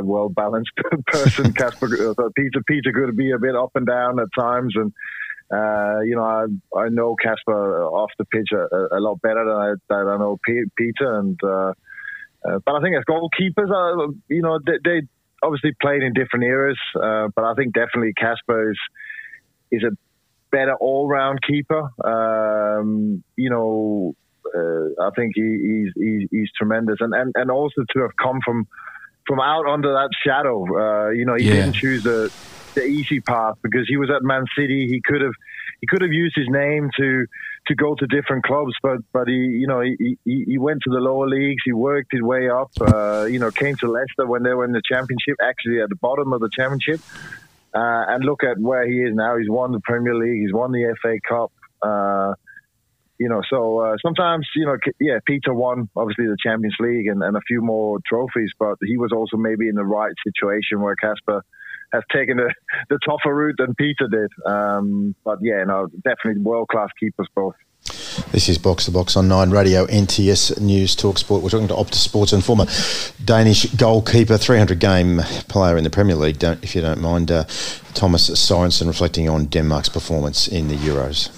a well-balanced person. Peter could be a bit up and down at times, and I know Kasper off the pitch a lot better than I know Peter, and but I think as goalkeepers, they obviously played in different eras, but I think definitely Kasper is a better all-round keeper. I think he's tremendous, and also to have come from out under that shadow. He didn't choose the easy path because he was at Man City. He could have used his name to go to different clubs, but he went to the lower leagues. He worked his way up. Came to Leicester when they were in the Championship, actually at the bottom of the Championship. And look at where he is now. He's won the Premier League. He's won the FA Cup. So sometimes, Peter won, obviously, the Champions League and a few more trophies, but he was also maybe in the right situation where Kasper has taken the tougher route than Peter did. Definitely world-class keepers both. This is Box to Box on 9 Radio, NTS News Talk Sport. We're talking to Optus Sports and former Danish goalkeeper, 300-game player in the Premier League, if you don't mind, Thomas Sorensen, reflecting on Denmark's performance in the Euros.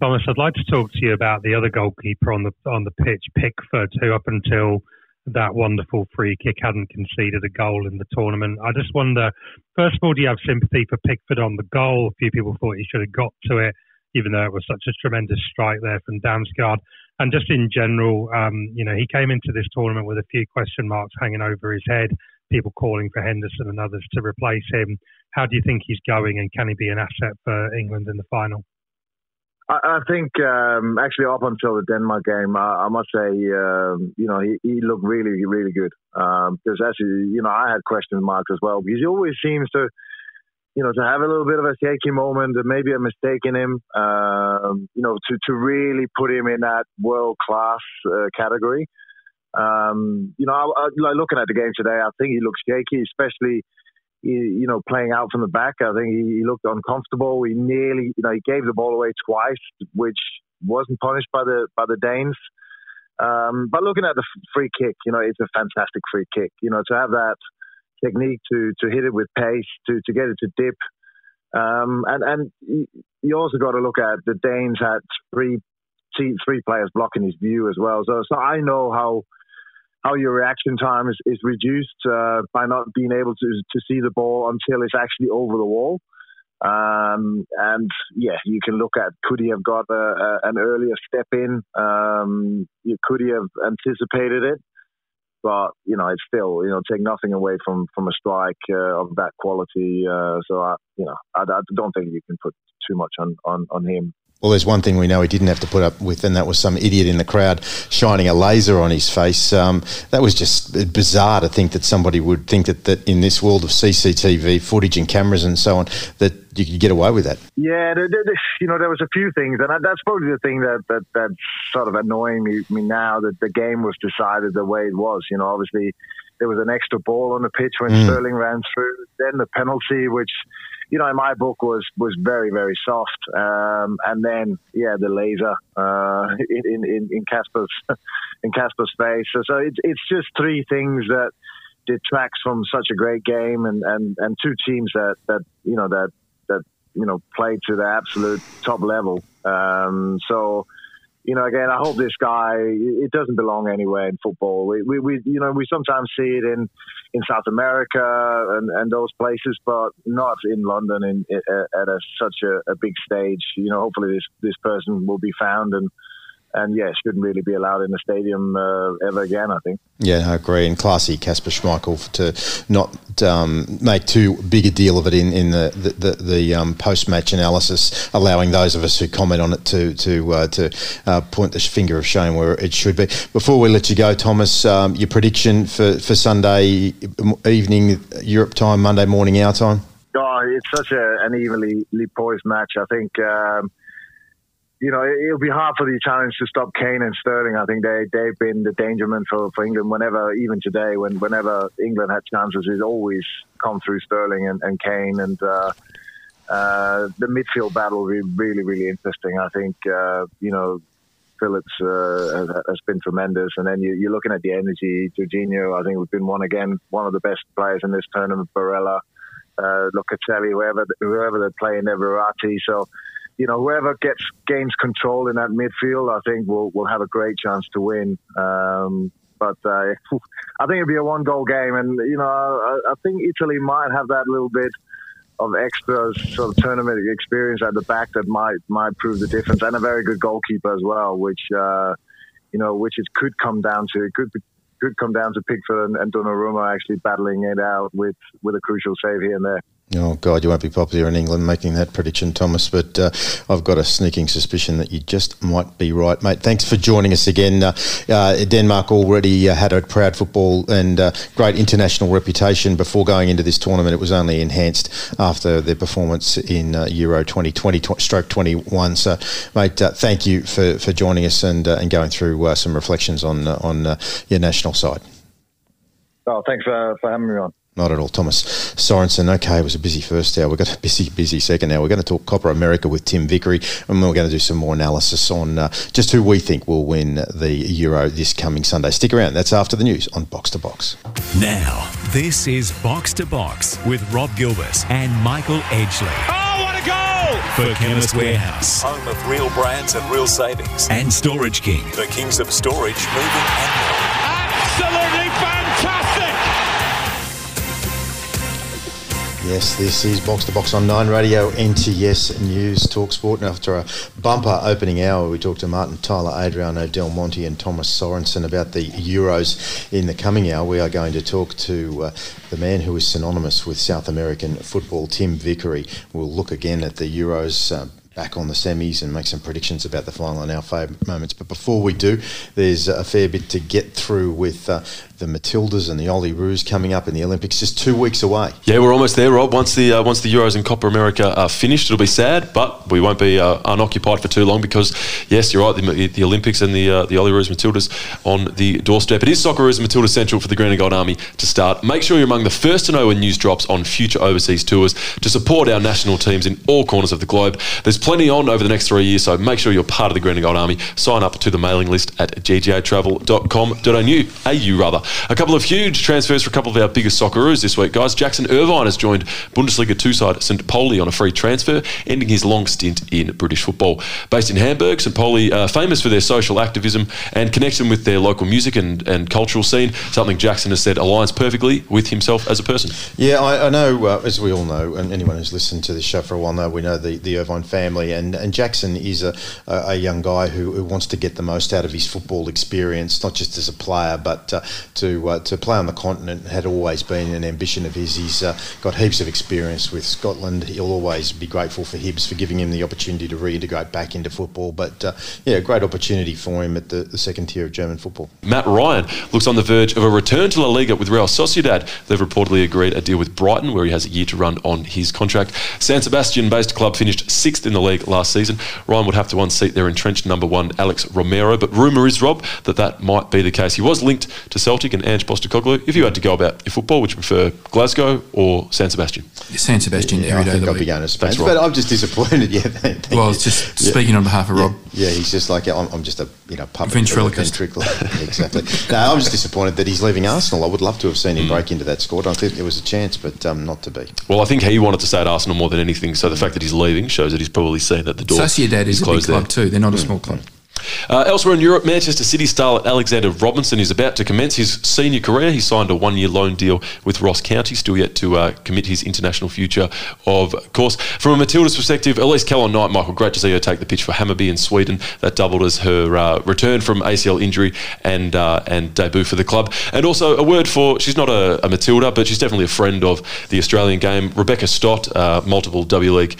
Thomas, I'd like to talk to you about the other goalkeeper on the pitch, Pickford, who up until that wonderful free kick hadn't conceded a goal in the tournament. I just wonder, first of all, do you have sympathy for Pickford on the goal? A few people thought he should have got to it. even though it was such a tremendous strike there from Damsgaard. And just in general, he came into this tournament with a few question marks hanging over his head, people calling for Henderson and others to replace him. How do you think he's going, and can he be an asset for England in the final? I think actually up until the Denmark game, I must say, he looked really, really good. Because actually, I had question marks as well, because he always seems to, to have a little bit of a shaky moment, and maybe a mistake in him, to really put him in that world-class category. Looking at the game today, I think he looks shaky, especially playing out from the back. I think he looked uncomfortable. He nearly, he gave the ball away twice, which wasn't punished by the Danes. But looking at the free kick, it's a fantastic free kick. To have that technique to hit it with pace, to get it to dip, and you also got to look at the Danes had three players blocking his view as well. So I know how your reaction time is reduced by not being able to see the ball until it's actually over the wall. You can look at, could he have got an earlier step in? Could he have anticipated it? But, it's still, take nothing away from a strike of that quality. I don't think you can put too much on him. Well, there's one thing we know he didn't have to put up with, and that was some idiot in the crowd shining a laser on his face. That was just bizarre to think that somebody would think that in this world of CCTV footage and cameras and so on, that you could get away with that. Yeah, there was a few things, and that's probably the thing that's sort of annoying me now, that the game was decided the way it was. Obviously there was an extra ball on the pitch when Sterling ran through. Then the penalty, which, in my book was very, very soft. And then, the laser in Kasper's face. So it's just three things that detracts from such a great game, and two teams that play to the absolute top level. Again, I hope this guy, it doesn't belong anywhere in football. We sometimes see it in South America and those places, but not in London at such a big stage. Hopefully this person will be found and shouldn't really be allowed in the stadium ever again, I think. Yeah, I agree. And classy Kasper Schmeichel to not make too big a deal of it in the post-match analysis, allowing those of us who comment on it to point the finger of shame where it should be. Before we let you go, Thomas, your prediction for Sunday evening, Europe time, Monday morning, our time? Oh, it's such an evenly poised match. I think... it'll be hard for the Italians to stop Kane and Sterling. I think they've been the danger man for England. Whenever England had chances, it's always come through Sterling and Kane. And the midfield battle will be really, really interesting. I think, Phillips has been tremendous. And then you're looking at the energy. Jorginho, I think, has been one of the best players in this tournament. Barella, Locatelli, whoever they're playing, Verratti. So... whoever gains control in that midfield, I think will have a great chance to win. But I think it'll be a one-goal game, and I think Italy might have that little bit of extra sort of tournament experience at the back that might prove the difference, and a very good goalkeeper as well, which it could come down to. It could come down to Pickford and Donnarumma actually battling it out with a crucial save here and there. Oh, God, you won't be popular in England making that prediction, Thomas, but I've got a sneaking suspicion that you just might be right, mate. Thanks for joining us again. Denmark already had a proud football and great international reputation before going into this tournament. It was only enhanced after their performance in Euro 2020/21. So, mate, thank you for joining us and going through some reflections on your national side. Oh, thanks for having me on. Not at all, Thomas Sorensen. Okay, it was a busy first hour. We've got a busy second hour. We're going to talk Copper America with Tim Vickery, and we're going to do some more analysis on just who we think will win the Euro this coming Sunday. Stick around. That's after the news on Box to Box. Now, this is Box to Box with Rob Gilbert and Michael Edgley. Oh, what a goal! For Chemist Warehouse. Home of real brands and real savings. And Storage King. The kings of storage, moving and moving. Absolutely fantastic! Yes, this is Box to Box on 9 Radio, NTS News, Talk Sport. And after a bumper opening hour, we talked to Martin Tyler, Adriano Del Monte and Thomas Sorensen about the Euros. In the coming hour, we are going to talk to the man who is synonymous with South American football, Tim Vickery. We'll look again at the Euros back on the semis and make some predictions about the final in our favourite moments. But before we do, there's a fair bit to get through with the Matildas and the Ollie Roos coming up in the Olympics, just 2 weeks away. Yeah, we're almost there, Rob. Once the Euros and Copa America are finished, it'll be sad, but we won't be unoccupied for too long because, yes, you're right, the Olympics and the Ollie Roos Matildas on the doorstep. It is Socceroos and Matilda Central for the Green and Gold Army to start. Make sure you're among the first to know when news drops on future overseas tours to support our national teams in all corners of the globe. There's plenty on over the next 3 years, so make sure you're part of the Green and Gold Army. Sign up to the mailing list at ggatravel.com.au, A couple of huge transfers for a couple of our biggest Socceroos this week, guys. Jackson Irvine has joined Bundesliga 2 side St. Pauli on a free transfer, ending his long stint in British football. Based in Hamburg, St. Pauli are famous for their social activism and connection with their local music and cultural scene, something Jackson has said aligns perfectly with himself as a person. Yeah, I know, as we all know, and anyone who's listened to this show for a while now, we know the Irvine family, and Jackson is a young guy who wants to get the most out of his football experience, not just as a player, but to play on the continent had always been an ambition of his. He's got heaps of experience with Scotland. He'll always be grateful for Hibs for giving him the opportunity to reintegrate back into football. But, yeah, great opportunity for him at the second tier of German football. Matt Ryan looks on the verge of a return to La Liga with Real Sociedad. They've reportedly agreed a deal with Brighton where he has a year to run on his contract. San Sebastian-based club finished 6th in the league last season. Ryan would have to unseat their entrenched number one Alex Romero, but rumour is, Rob, that might be the case. He was linked to Celtic and Ange Postecoglou. If you had to go about your football, would you prefer Glasgow or San Sebastian? San Sebastian. Yeah, I think I'll be going to Spain. But I'm just disappointed. Yeah, well, it's just speaking on behalf of Rob. Yeah, he's just like, I'm just a puppet. Ventriloquist. Exactly. No, I'm just disappointed that he's leaving Arsenal. I would love to have seen him break into that squad. I think there was a chance, but not to be. Well, I think he wanted to stay at Arsenal more than anything, so the fact that he's leaving shows that he's probably seen that the door is closed. Sociedad is a big club too. They're not a small club. Elsewhere in Europe, Manchester City star Alexander Robinson is about to commence his senior career. He signed a one-year loan deal with Ross County, still yet to commit his international future, of course. From a Matilda's perspective, Elise Kallon-Knight, Michael, great to see her take the pitch for Hammarby in Sweden. That doubled as her return from ACL injury and debut for the club. And also a word for, she's not a Matilda, but she's definitely a friend of the Australian game. Rebecca Stott, multiple W League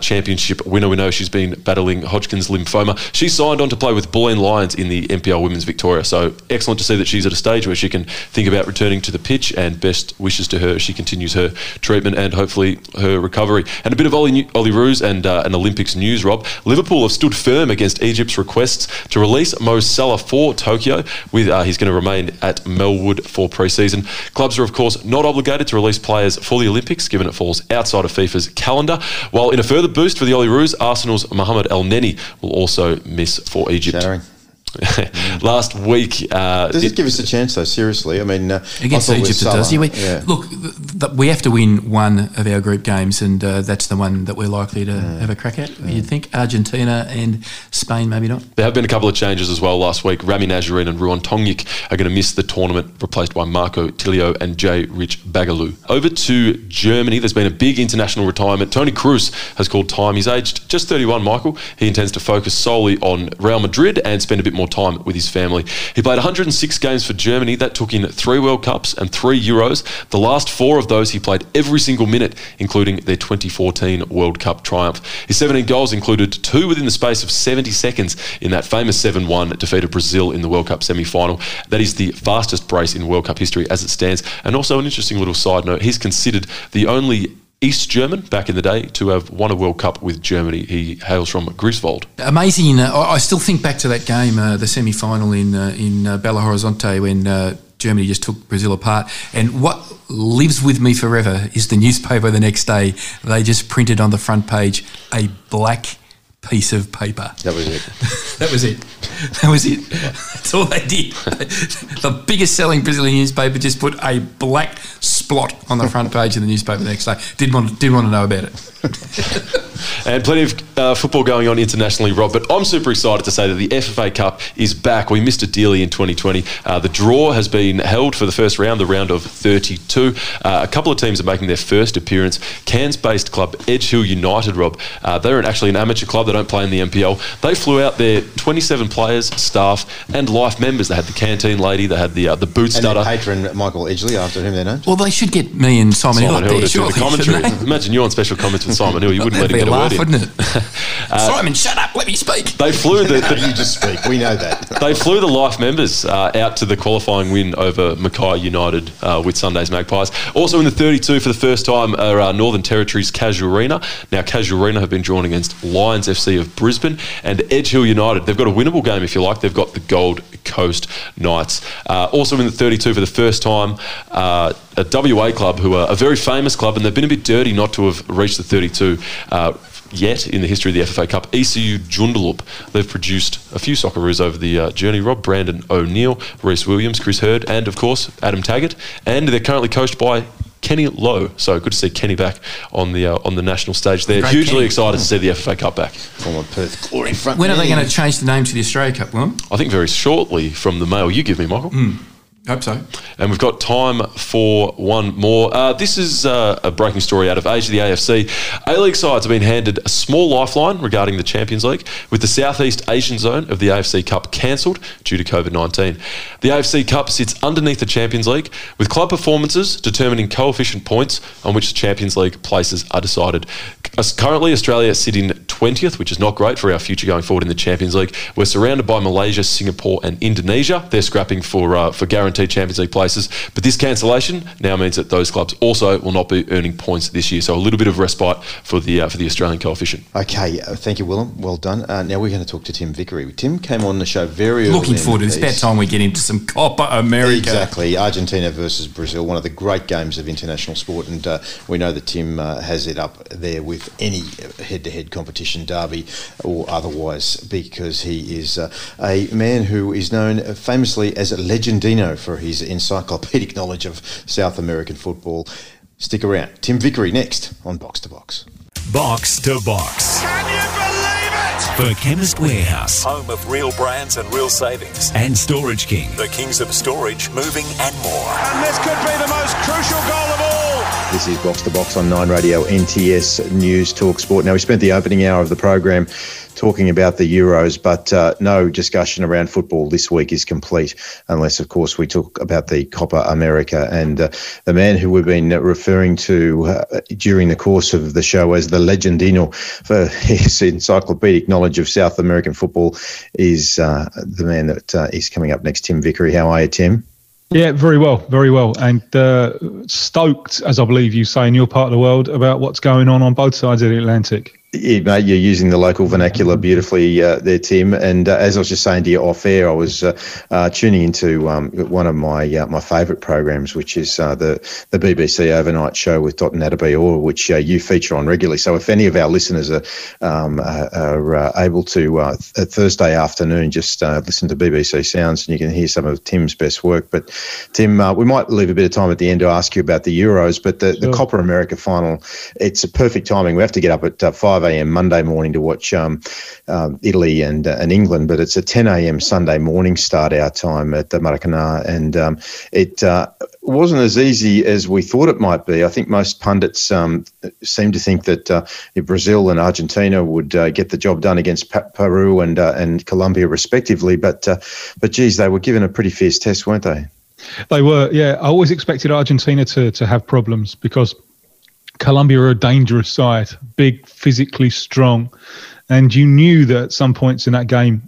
championship winner. We know she's been battling Hodgkin's lymphoma. She signed on to play with Bulleen Lions in the NPL Women's Victoria. So excellent to see that she's at a stage where she can think about returning to the pitch, and best wishes to her as she continues her treatment and hopefully her recovery. And a bit of Ollie Roos and Olympics news, Rob. Liverpool have stood firm against Egypt's requests to release Mo Salah for Tokyo. He's going to remain at Melwood for pre-season. Clubs are, of course, not obligated to release players for the Olympics, given it falls outside of FIFA's calendar. While in a further boost for the Ollie Roos, Arsenal's Mohamed El Neni will also miss for Egypt. Last week... does it give us a chance, though, seriously? I mean... against Egypt it does. Yeah, look, we have to win one of our group games, and that's the one that we're likely to have a crack at, you'd think. Argentina and Spain, maybe not. There have been a couple of changes as well last week. Rami Nazarin and Ruan Tongjic are going to miss the tournament, replaced by Marco Tilio and J. Rich Bagalou. Over to Germany, there's been a big international retirement. Toni Kroos has called time. He's aged just 31, Michael. He intends to focus solely on Real Madrid and spend a bit more time with his family. He played 106 games for Germany. That took in 3 World Cups and 3 Euros. The last 4 of those, he played every single minute, including their 2014 World Cup triumph. His 17 goals included 2 within the space of 70 seconds in that famous 7-1 that defeated Brazil in the World Cup semi-final. That is the fastest brace in World Cup history as it stands. And also an interesting little side note, he's considered the only East German back in the day to have won a World Cup with Germany. He hails from Greifswald. Amazing. I still think back to that game, the semi-final in Belo Horizonte when Germany just took Brazil apart. And what lives with me forever is the newspaper the next day. They just printed on the front page a black piece of paper. That was it. That was it. That's all they did. The biggest selling Brazilian newspaper just put a black spot on the front page of the newspaper the next day. Didn't want to know about it. And plenty of football going on internationally, Rob, but I'm super excited to say that the FFA Cup is back. We missed it dearly in 2020. The draw has been held for the first round, the round of 32. A couple of teams are making their first appearance. Cairns-based club Edge Hill United, Rob, they're actually an amateur club. They don't play in the NPL. They flew out their 27 players, staff and life members. They had the canteen lady, they had the boot stutter. And their patron, Michael Edgley, after whom they're named. Well, they should get me and Simon Hill to do the commentary. Imagine you're on special comments with Simon Hill. You wouldn't let him get a word in. Wouldn't it? Simon, shut up, let me speak. They flew you just speak, we know that. They flew the life members out to the qualifying win over Mackay United with Sunday's Magpies. Also in the 32 for the first time are Northern Territory's Casuarina. Now, Casuarina have been drawn against Lions FC of Brisbane and Edge Hill United. They've got a winnable game, if you like. They've got the Gold Coast Knights. Also in the 32 for the first time, a WA club who are a very famous club, and they've been a bit dirty not to have reached the 32 yet in the history of the FFA Cup. ECU Joondalup. They've produced a few Socceroos over the journey. Rob, Brandon O'Neill, Reece Williams, Chris Hurd, and of course Adam Taggart. And they're currently coached by Kenny Lowe. So good to see Kenny back on the national stage. They're hugely excited to see the FFA Cup back. Former Perth Glory front. When are they going to change the name to the Australia Cup, Willem? I think very shortly from the mail you give me, Michael. Hope so. And we've got time for one more. This is a breaking story out of Asia. The AFC A-League sides have been handed a small lifeline regarding the Champions League, with the Southeast Asian zone of the AFC Cup cancelled due to COVID-19. The AFC Cup sits underneath the Champions League, with club performances determining coefficient points on which the Champions League places are decided. Currently, Australia sit in 20th, which is not great for our future going forward in the Champions League. We're surrounded by Malaysia, Singapore and Indonesia. They're scrapping for guaranteed Champions League places. But this cancellation now means that those clubs also will not be earning points this year. So a little bit of respite for the Australian coefficient. Okay, thank you, Willem. Well done. Now we're going to talk to Tim Vickery. Tim came on the show very early. Looking forward to this. About time we get into some Copa America. Exactly. Argentina versus Brazil, one of the great games of international sport. And we know that Tim has it up there with any head-to-head competition, derby or otherwise, because he is a man who is known famously as a Legendino for his encyclopedic knowledge of South American football. Stick around. Tim Vickery next on Box to Box. Box to Box. Can you believe it? For Chemist Warehouse, home of real brands and real savings, and Storage King, the kings of storage, moving and more. And this could be the most crucial goal of all. This is Box to Box on 9 Radio, NTS News Talk Sport. Now, we spent the opening hour of the program talking about the Euros, but no discussion around football this week is complete, unless, of course, we talk about the Copa America. And the man who we've been referring to during the course of the show as the Legendino for his encyclopedic knowledge of South American football is the man that is coming up next, Tim Vickery. How are you, Tim? Yeah, very well, very well. And stoked, as I believe you say in your part of the world, about what's going on both sides of the Atlantic. Yeah, mate, you're using the local vernacular beautifully there, Tim. And as I was just saying to you off air, I was tuning into one of my my favourite programs, which is the BBC Overnight Show with Dot and Nataby Orr, which you feature on regularly. So if any of our listeners are able to, Thursday afternoon, just listen to BBC Sounds and you can hear some of Tim's best work. But, Tim, we might leave a bit of time at the end to ask you about the Euros, but the Copa America final, it's a perfect timing. We have to get up at 5 a.m. Monday morning to watch Italy and England, but it's a 10 a.m. Sunday morning start our time at the Maracanã, and it wasn't as easy as we thought it might be. I think most pundits seem to think that Brazil and Argentina would get the job done against Peru and Colombia respectively, but geez, they were given a pretty fierce test, weren't they? They were, yeah. I always expected Argentina to have problems because Colombia are a dangerous side, big, physically strong. And you knew that at some points in that game,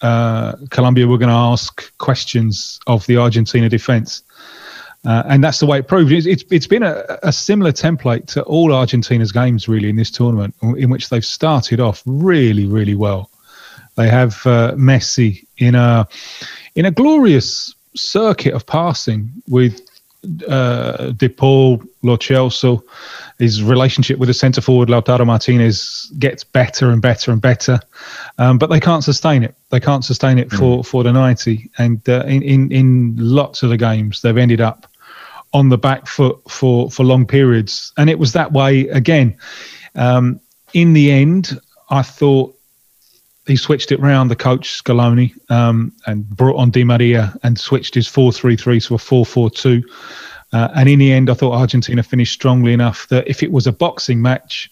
Colombia were going to ask questions of the Argentina defence. And that's the way it proved. It's been a similar template to all Argentina's games, really, in this tournament, in which they've started off really, really well. They have Messi in a glorious circuit of passing with De Paul, Lo Celso. His relationship with the centre forward Lautaro Martinez gets better and better and better, but they can't sustain it. They can't sustain it for the 90. And in lots of the games, they've ended up on the back foot for long periods. And it was that way again. In the end, I thought he switched it round, the coach, Scaloni, and brought on Di Maria and switched his 4-3-3 to a 4-4-2. And in the end, I thought Argentina finished strongly enough that if it was a boxing match,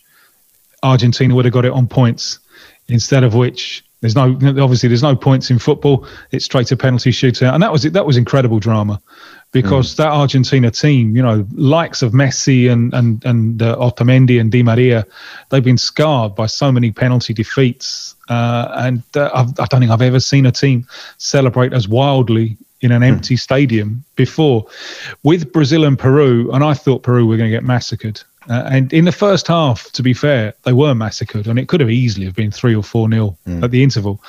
Argentina would have got it on points, instead of which there's no points in football. It's straight to penalty shootout. And that was it. That was incredible drama, because that Argentina team, you know, likes of Messi and Otamendi and Di Maria, they've been scarred by so many penalty defeats. I don't think I've ever seen a team celebrate as wildly in an empty stadium before. With Brazil and Peru, and I thought Peru were going to get massacred. And in the first half, to be fair, they were massacred, and it could have easily have been 3 or 4-0 at the interval.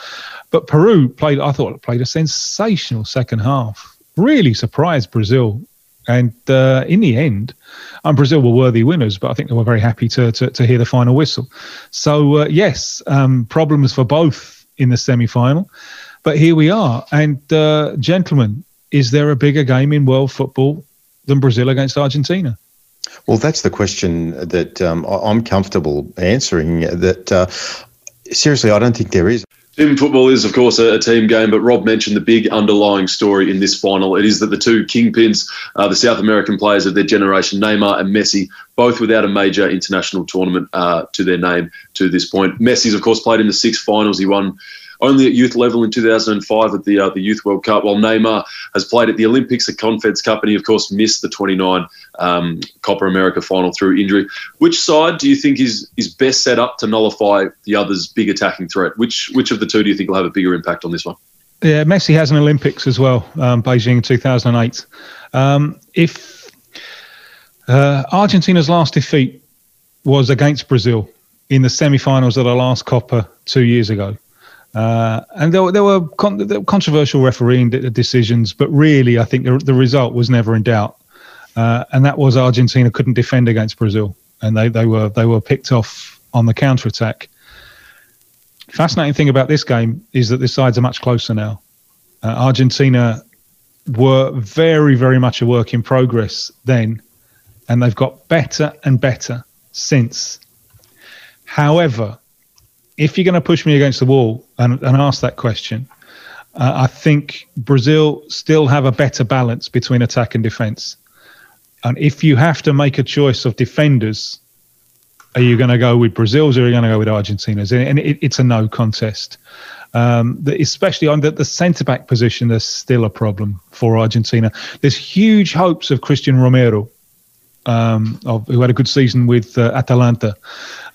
But Peru played a sensational second half, really surprised Brazil. And in the end, Brazil were worthy winners, but I think they were very happy to hear the final whistle. So yes, problems for both in the semi-final. But here we are. And gentlemen, is there a bigger game in world football than Brazil against Argentina? Well, that's the question that I'm comfortable answering. That seriously, I don't think there is. Tim, football is, of course, a team game, but Rob mentioned the big underlying story in this final. It is that the two kingpins, the South American players of their generation, Neymar and Messi, both without a major international tournament to their name to this point. Messi's, of course, played in the 6 finals. He won only at youth level in 2005 at the Youth World Cup, while Neymar has played at the Olympics, the Confeds Cup, and he, of course, missed the 29 Copa America final through injury. Which side do you think is best set up to nullify the other's big attacking threat? Which of the two do you think will have a bigger impact on this one? Yeah, Messi has an Olympics as well, Beijing 2008. If Argentina's last defeat was against Brazil in the semi-finals of the last Copa 2 years ago, and there were controversial refereeing decisions, but really I think the result was never in doubt, and that was Argentina couldn't defend against Brazil, and they were picked off on the counter-attack. Fascinating thing about this game is that the sides are much closer now. Argentina were very, very much a work in progress then, and they've got better and better since. However, if you're going to push me against the wall and ask that question, I think Brazil still have a better balance between attack and defence. And if you have to make a choice of defenders, are you going to go with Brazil's or are you going to go with Argentina's? And it's a no contest. Especially on the centre-back position, there's still a problem for Argentina. There's huge hopes of Christian Romero, who had a good season with Atalanta,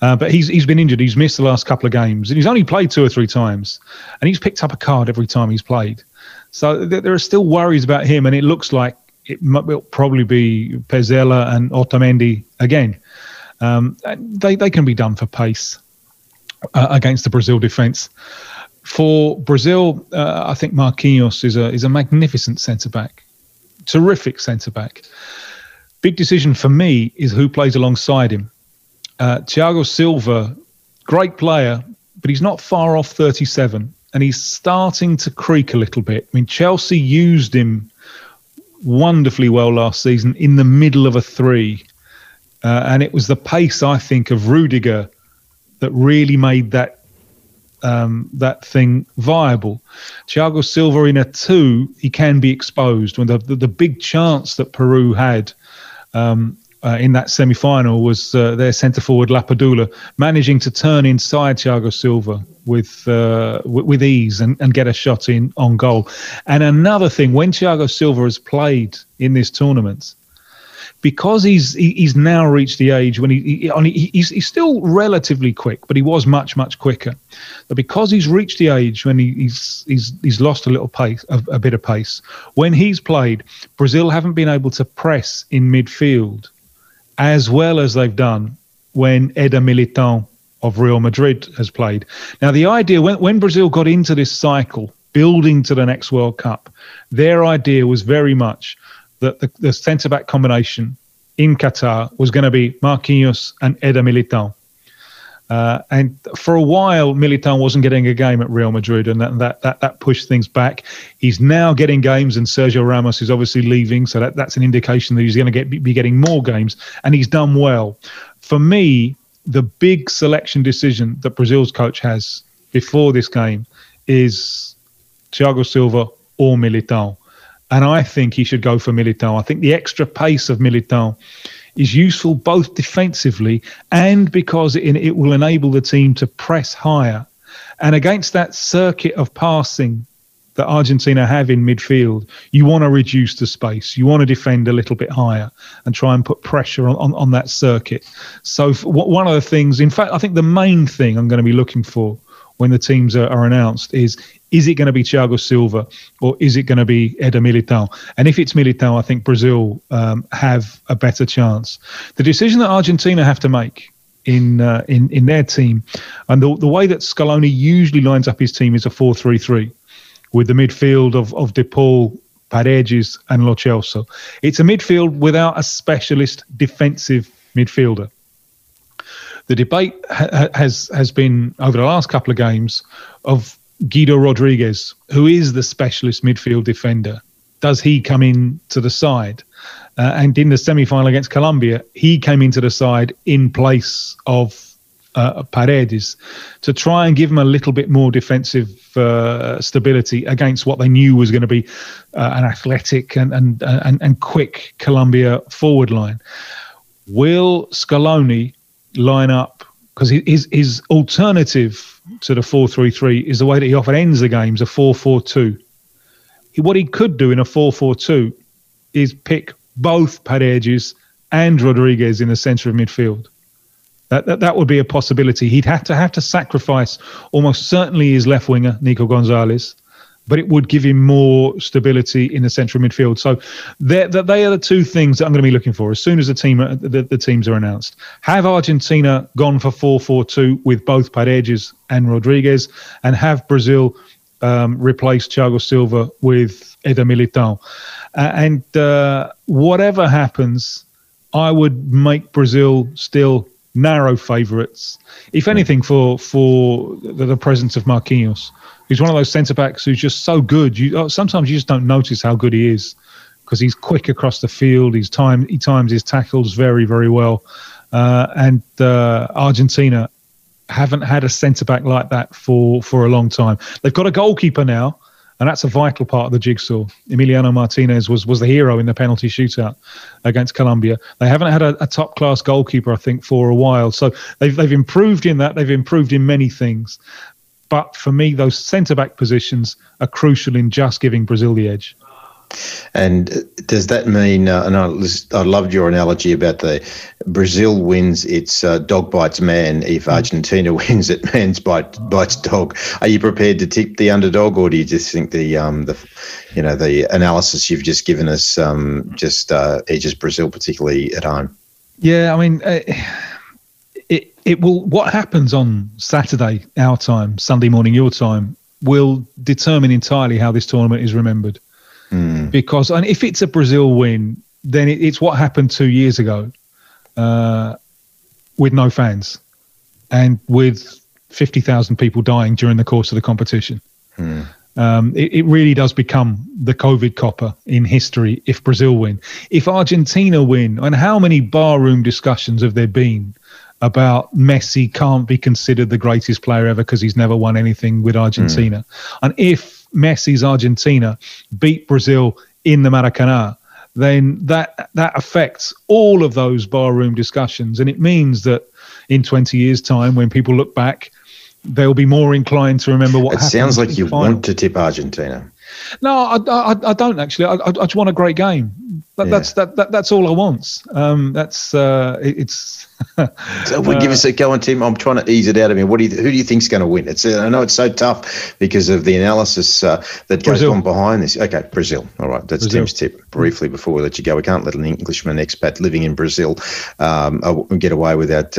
but he's been injured. He's missed the last couple of games, and he's only played 2 or 3 times, and he's picked up a card every time he's played. So there are still worries about him, and it looks like it'll probably be Pezzella and Otamendi again. They can be done for pace against the Brazil defence. For Brazil, I think Marquinhos is a magnificent centre back, terrific centre back. Big decision for me is who plays alongside him. Thiago Silva, great player, but he's not far off 37, and he's starting to creak a little bit. I mean, Chelsea used him wonderfully well last season in the middle of a 3, and it was the pace, I think, of Rudiger that really made that thing viable. Thiago Silva in a 2, he can be exposed. When the big chance that Peru had in that semi-final was their centre-forward Lapadula managing to turn inside Thiago Silva with ease and get a shot in on goal. And another thing, when Thiago Silva has played in this tournament, because he's now reached the age when he's still relatively quick, but he was much, much quicker. But because he's reached the age when he's lost a little pace, a bit of pace, when he's played, Brazil haven't been able to press in midfield as well as they've done when Éder Militão of Real Madrid has played. Now, the idea when Brazil got into this cycle, building to the next World Cup, their idea was very much that the centre-back combination in Qatar was going to be Marquinhos and Éder Militão. And for a while, Militão wasn't getting a game at Real Madrid, and that pushed things back. He's now getting games, and Sergio Ramos is obviously leaving, so that's an indication that he's going to be getting more games, and he's done well. For me, the big selection decision that Brazil's coach has before this game is Thiago Silva or Militão. And I think he should go for Militão. I think the extra pace of Militão is useful both defensively and because it will enable the team to press higher. And against that circuit of passing that Argentina have in midfield, you want to reduce the space. You want to defend a little bit higher and try and put pressure on that circuit. So one of the things, in fact, I think the main thing I'm going to be looking for when the teams are announced is it going to be Thiago Silva or is it going to be Éder Militão? And if it's Militão, I think Brazil have a better chance. The decision that Argentina have to make in their team, and the way that Scaloni usually lines up his team is a 4-3-3. With the midfield of De Paul, Paredes and Lo Celso. It's a midfield without a specialist defensive midfielder. The debate has been, over the last couple of games, of Guido Rodriguez, who is the specialist midfield defender. Does he come in to the side? And in the semi-final against Colombia, he came into the side in place of Paredes to try and give them a little bit more defensive stability against what they knew was going to be an athletic and quick Colombia forward line. Will Scaloni line up, because his alternative to the 4-3-3 is the way that he often ends the games, a 4-4-2. What he could do in a 4-4-2 is pick both Paredes and Rodriguez in the centre of midfield. That would be a possibility. He'd have to sacrifice almost certainly his left winger, Nico Gonzalez, but it would give him more stability in the central midfield. So they are the two things that I'm going to be looking for as soon as the teams are announced. Have Argentina gone for 4-4-2 with both Paredes and Rodriguez, and have Brazil replaced Thiago Silva with Éder Militão? And whatever happens, I would make Brazil still narrow favourites, if anything, for the presence of Marquinhos, who's one of those centre-backs who's just so good. Sometimes you just don't notice how good he is because he's quick across the field. He times his tackles very, very well. And Argentina haven't had a centre-back like that for a long time. They've got a goalkeeper now, and that's a vital part of the jigsaw. Emiliano Martinez was the hero in the penalty shootout against Colombia. They haven't had a top-class goalkeeper, I think, for a while. So they've improved in that. They've improved in many things. But for me, those centre-back positions are crucial in just giving Brazil the edge. And does that mean, and I loved your analogy about the Brazil wins, it's dog bites man. If Argentina wins, it man's bites dog. Are you prepared to tip the underdog, or do you just think the analysis you've just given us just edges Brazil, particularly at home? Yeah, I mean, it will. What happens on Saturday, our time, Sunday morning, your time, will determine entirely how this tournament is remembered. Because and if it's a Brazil win, then it's what happened 2 years ago with no fans and with 50,000 people dying during the course of the competition. It really does become the COVID copper in history if Brazil win. If Argentina win, and how many barroom discussions have there been about Messi can't be considered the greatest player ever because he's never won anything with Argentina. And if Messi's Argentina beat Brazil in the Maracanã, then that affects all of those barroom discussions. And it means that in 20 years' time, when people look back, they'll be more inclined to remember what happened. It sounds like you want to tip Argentina. No, I don't actually. I just want a great game. That's all I want. It's. So give us a go on, Tim. I'm trying to ease it out of me. Who do you think's going to win? I know it's so tough because of the analysis that Brazil goes on behind this. Okay, Brazil. All right, that's Brazil. Tim's tip. Briefly before we let you go, we can't let an Englishman expat living in Brazil get away without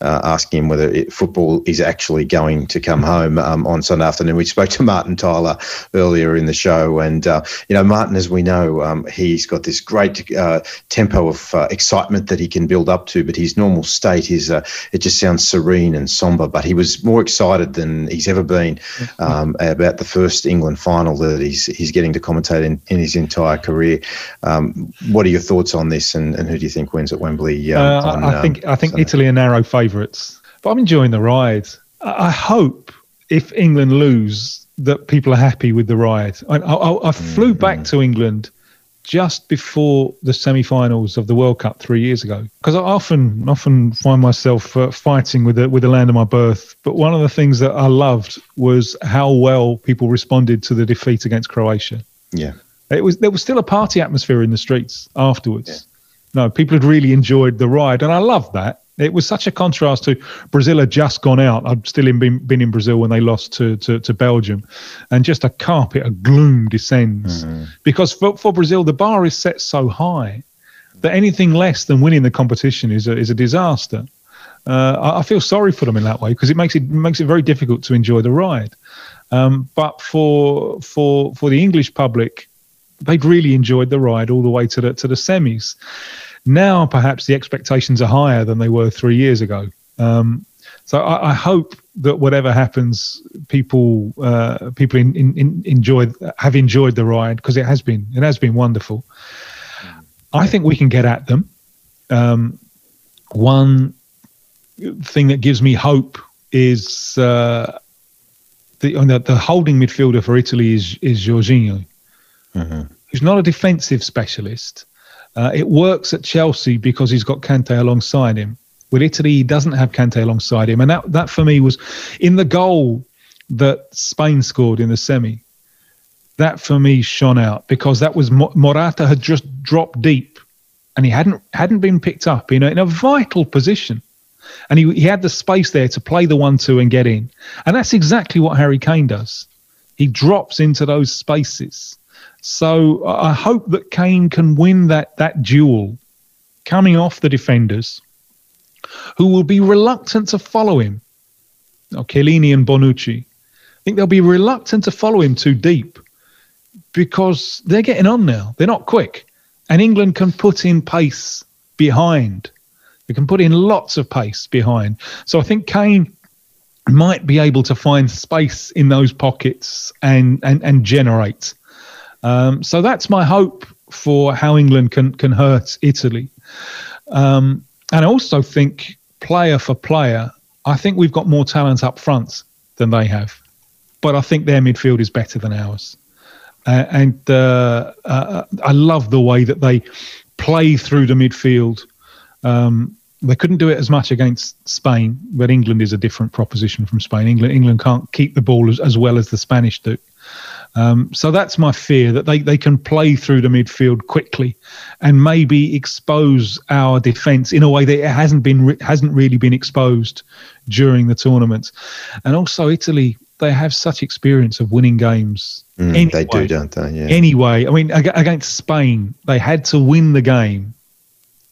asking him whether football is actually going to come home on Sunday afternoon. We spoke to Martin Tyler earlier in the show, and Martin, as we know, he's got this great tempo of excitement that he can build up to, but he's normally normal state is, it just sounds serene and sombre, but he was more excited than he's ever been about the first England final that he's getting to commentate in his entire career. What are your thoughts on this, and who do you think wins at Wembley? I think Italy are narrow favourites, but I'm enjoying the ride. I hope if England lose that people are happy with the ride. I flew back to England just before the semi-finals of the World Cup 3 years ago, because I often find myself fighting with the land of my birth. But one of the things that I loved was how well people responded to the defeat against Croatia. Yeah, there was still a party atmosphere in the streets afterwards. Yeah. No, people had really enjoyed the ride, and I loved that. It was such a contrast to Brazil had just gone out. I'd still been in Brazil when they lost to Belgium, and just a carpet of gloom descends because for Brazil the bar is set so high that anything less than winning the competition is a disaster. I feel sorry for them in that way because it makes it very difficult to enjoy the ride. But for the English public, they'd really enjoyed the ride all the way to the semis. Now, perhaps the expectations are higher than they were 3 years ago. So I hope that whatever happens, people enjoyed the ride because it has been wonderful. I think we can get at them. One thing that gives me hope is the holding midfielder for Italy is Jorginho, who's not a defensive specialist. It works at Chelsea because he's got Kante alongside him. With Italy, he doesn't have Kante alongside him. And that for me was, in the goal that Spain scored in the semi, that for me shone out because that was Morata had just dropped deep and he hadn't been picked up in a vital position. And he had the space there to play the 1-2 and get in. And that's exactly what Harry Kane does. He drops into those spaces. So I hope that Kane can win that duel coming off the defenders who will be reluctant to follow him. Chiellini and Bonucci. I think they'll be reluctant to follow him too deep because they're getting on now. They're not quick. And England can put in pace behind. They can put in lots of pace behind. So I think Kane might be able to find space in those pockets and generate. So that's my hope for how England can hurt Italy. And I also think player for player, I think we've got more talent up front than they have. But I think their midfield is better than ours. And I love the way that they play through the midfield. They couldn't do it as much against Spain, but England is a different proposition from Spain. England can't keep the ball as well as the Spanish do. So that's my fear, that they can play through the midfield quickly and maybe expose our defence in a way that it hasn't really been exposed during the tournament. And also Italy, they have such experience of winning games. Anyway, they do, don't they? Yeah. Anyway, I mean, against Spain, they had to win the game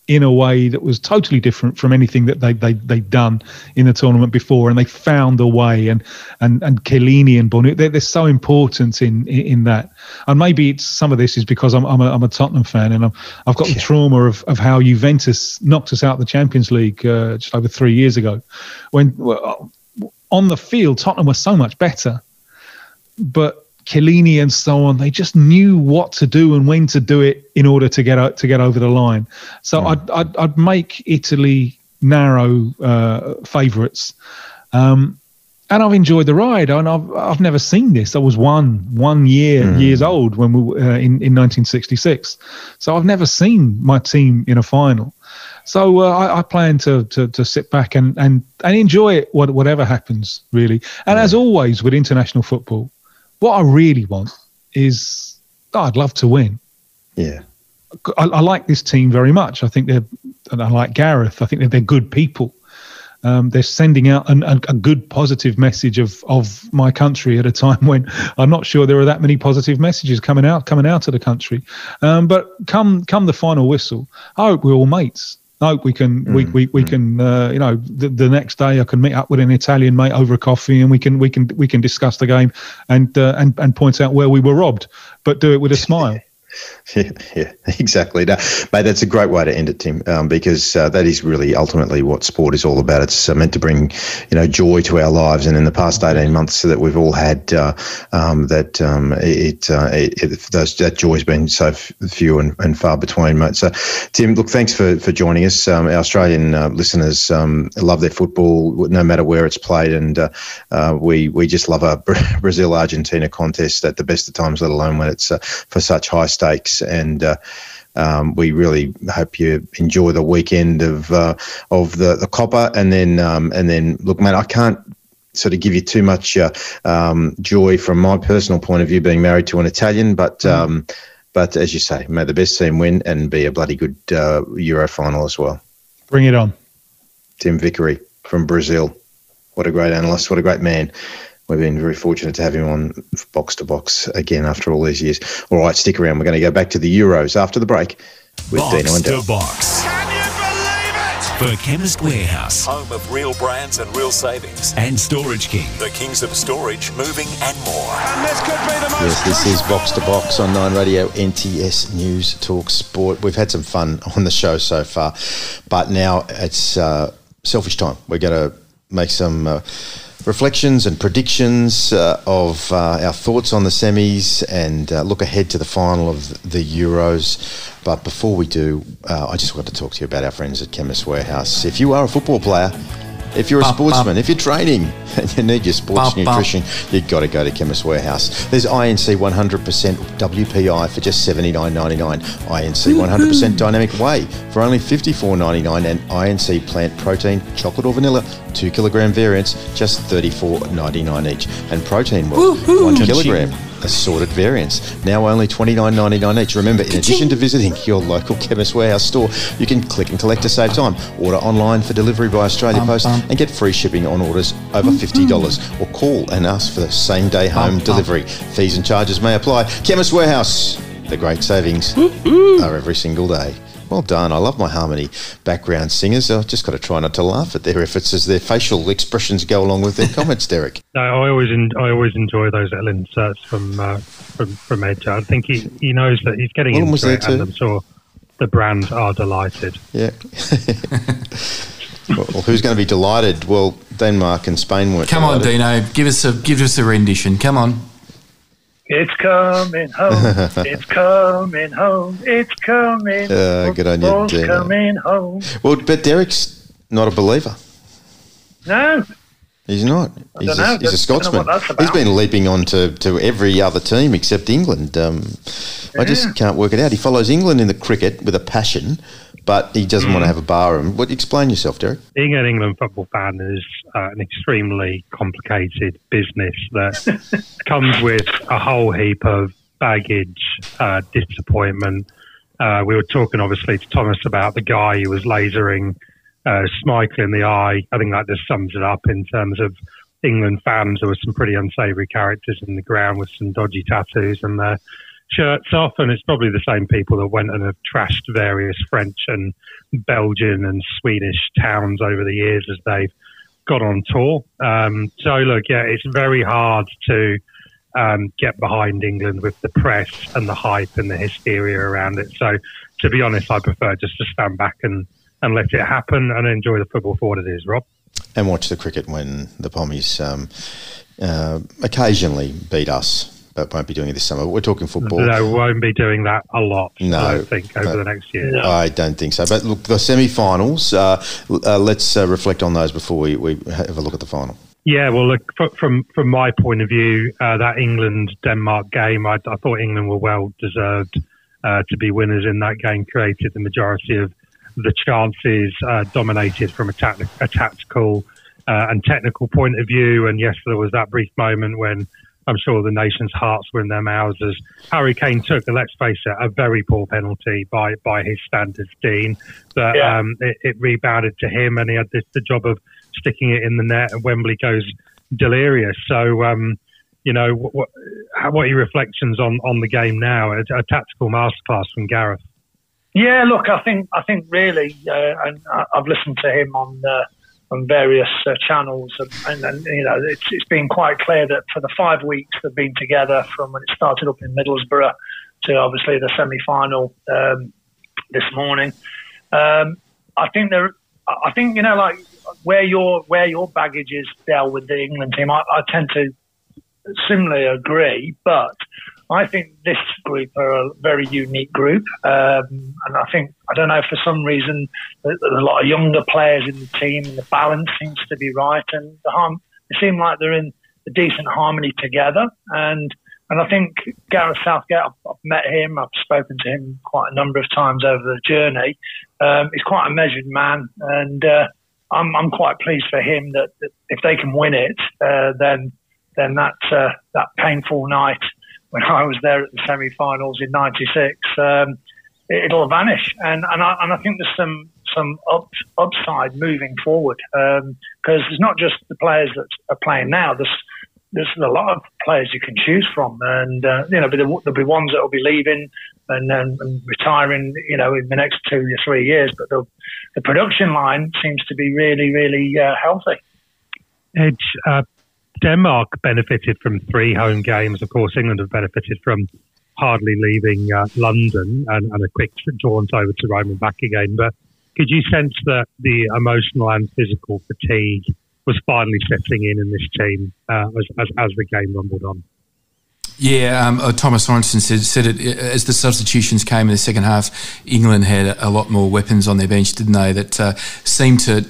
in a way that was totally different from anything that they'd done in the tournament before, and they found a way. And Chiellini and Bonucci, they're so important in that. And maybe it's some of this is because I'm a Tottenham fan, and I've got the trauma of how Juventus knocked us out of the Champions League just over 3 years ago, when on the field Tottenham were so much better, but Chiellini and so on, they just knew what to do and when to do it in order to get over the line. So I'd make Italy narrow favourites, and I've enjoyed the ride. And I've never seen this. I was years old when we were in 1966, so I've never seen my team in a final. So I plan to sit back and enjoy it, whatever happens, really. And as always with international football, what I really want is, I'd love to win. Yeah, I like this team very much. I think I like Gareth. I think they're good people. They're sending out a good positive message of my country at a time when I'm not sure there are that many positive messages coming out of the country. But come the final whistle, I hope we're all mates. I hope we can the next day I can meet up with an Italian mate over coffee, and we can discuss the game and point out where we were robbed, but do it with a smile. Yeah, exactly. No, mate, that's a great way to end it, Tim, because that is really ultimately what sport is all about. It's meant to bring, joy to our lives. And in the past 18 months that we've all had, that joy has been so few and far between, mate. So, Tim, look, thanks for joining us. Our Australian listeners love their football, no matter where it's played, and we just love a Brazil-Argentina contest at the best of times, let alone when it's for such high stakes. And we really hope you enjoy the weekend of the Copa, and then look, mate, I can't sort of give you too much joy from my personal point of view, being married to an Italian, but as you say, may the best team win and be a bloody good Euro final as well. Bring it on. Tim Vickery from Brazil. What a great analyst, what a great man. We've been very fortunate to have him on Box to Box again after all these years. All right, stick around. We're going to go back to the Euros after the break with Dino and Dale. Box to Box. Can you believe it? The Chemist Warehouse, home of real brands and real savings. And Storage King, the kings of storage, moving and more. And this could be the most... Yes, this is Box to Box on 9 Radio, NTS News Talk Sport. We've had some fun on the show so far, but now it's selfish time. We're going to make some... reflections and predictions of our thoughts on the semis and look ahead to the final of the Euros. But before we do, I just want to talk to you about our friends at Chemist Warehouse. If you are a football player, if you're a sportsman, if you're training and you need your sports nutrition, you've got to go to Chemist Warehouse. There's INC 100% WPI for just $79.99, INC 100% Dynamic Whey for only $54.99, and INC Plant Protein, chocolate or vanilla, 2 kilogram variants, just $34.99 each. And Protein World, 1 kilogram. Assorted variants, now only $29.99 each. Remember, in addition to visiting your local Chemist Warehouse store, you can click and collect to save time, order online for delivery by Australia Post, and get free shipping on orders over $50, or call and ask for the same-day home delivery. Fees and charges may apply. Chemist Warehouse, the great savings are every single day. Well done. I love my harmony background singers. I've just got to try not to laugh at their efforts as their facial expressions go along with their comments, Derek. No, I always enjoy those Ellen inserts from Edge. I think he knows that he's getting into it, and I'm sure the brand are delighted. Yeah. Well, who's going to be delighted? Well, Denmark and Spain weren't. Come on, Dino. Give us a rendition. Come on. It's coming home, it's coming home, it's coming home. Good on you, Dino. Coming home. Well, but Derek's not a believer. No. He's not. He's a Scotsman. He's been leaping on to every other team except England. I just can't work it out. He follows England in the cricket with a passion, but he doesn't want to have a bar. What, explain yourself, Derek. Being an England football fan is an extremely complicated business that comes with a whole heap of baggage, disappointment. We were talking, obviously, to Thomas about the guy who was lasering Schmeichel in the eye. I think that just sums it up in terms of England fans. There were some pretty unsavoury characters in the ground with some dodgy tattoos and their shirts off, and it's probably the same people that went and have trashed various French and Belgian and Swedish towns over the years as they've got on tour. So, look, yeah, it's very hard to get behind England with the press and the hype and the hysteria around it. So, to be honest, I prefer just to stand back and let it happen and enjoy the football for what it is, Rob. And watch the cricket when the Pommies occasionally beat us, but won't be doing it this summer. We're talking football. No, won't be doing that a lot, no, I don't think, over the next year. No. I don't think so. But look, the semi-finals, let's reflect on those before we have a look at the final. Yeah, well, look, from my point of view, that England-Denmark game, I thought England were well-deserved to be winners in that game, created the majority of the chances, dominated from a tactical and technical point of view. And yes, there was that brief moment when I'm sure the nation's hearts were in their mouths as Harry Kane took, and let's face it, a very poor penalty by his standards, Dean. But it rebounded to him, and he had the job of sticking it in the net, and Wembley goes delirious. So, what are your reflections on the game now? A tactical masterclass from Gareth. Yeah, look, I think really, and I've listened to him on various channels, and it's been quite clear that for the 5 weeks they've been together, from when it started up in Middlesbrough to obviously the semi-final this morning. I think you know, like where your baggage is dealt with the England team. I tend to similarly agree, but I think this group are a very unique group, and I think, I don't know, for some reason there's a lot of younger players in the team, and the balance seems to be right, and they seem like they're in a decent harmony together. And I think Gareth Southgate, I've met him, I've spoken to him quite a number of times over the journey. He's quite a measured man, and I'm quite pleased for him that if they can win it, then that painful night when I was there at the semi-finals in '96, it'll vanish. And I think there's some upside moving forward, because it's not just the players that are playing now. There's a lot of players you can choose from, and there'll be ones that will be leaving and retiring, you know, in the next 2 or 3 years. But the production line seems to be really, really healthy. Denmark benefited from 3 home games. Of course, England have benefited from hardly leaving London and a quick jaunt over to Rome and back again. But could you sense that the emotional and physical fatigue was finally setting in this team as the game rumbled on? Yeah, Thomas Sorensen said it as the substitutions came in the second half. England had a lot more weapons on their bench, didn't they? That seemed to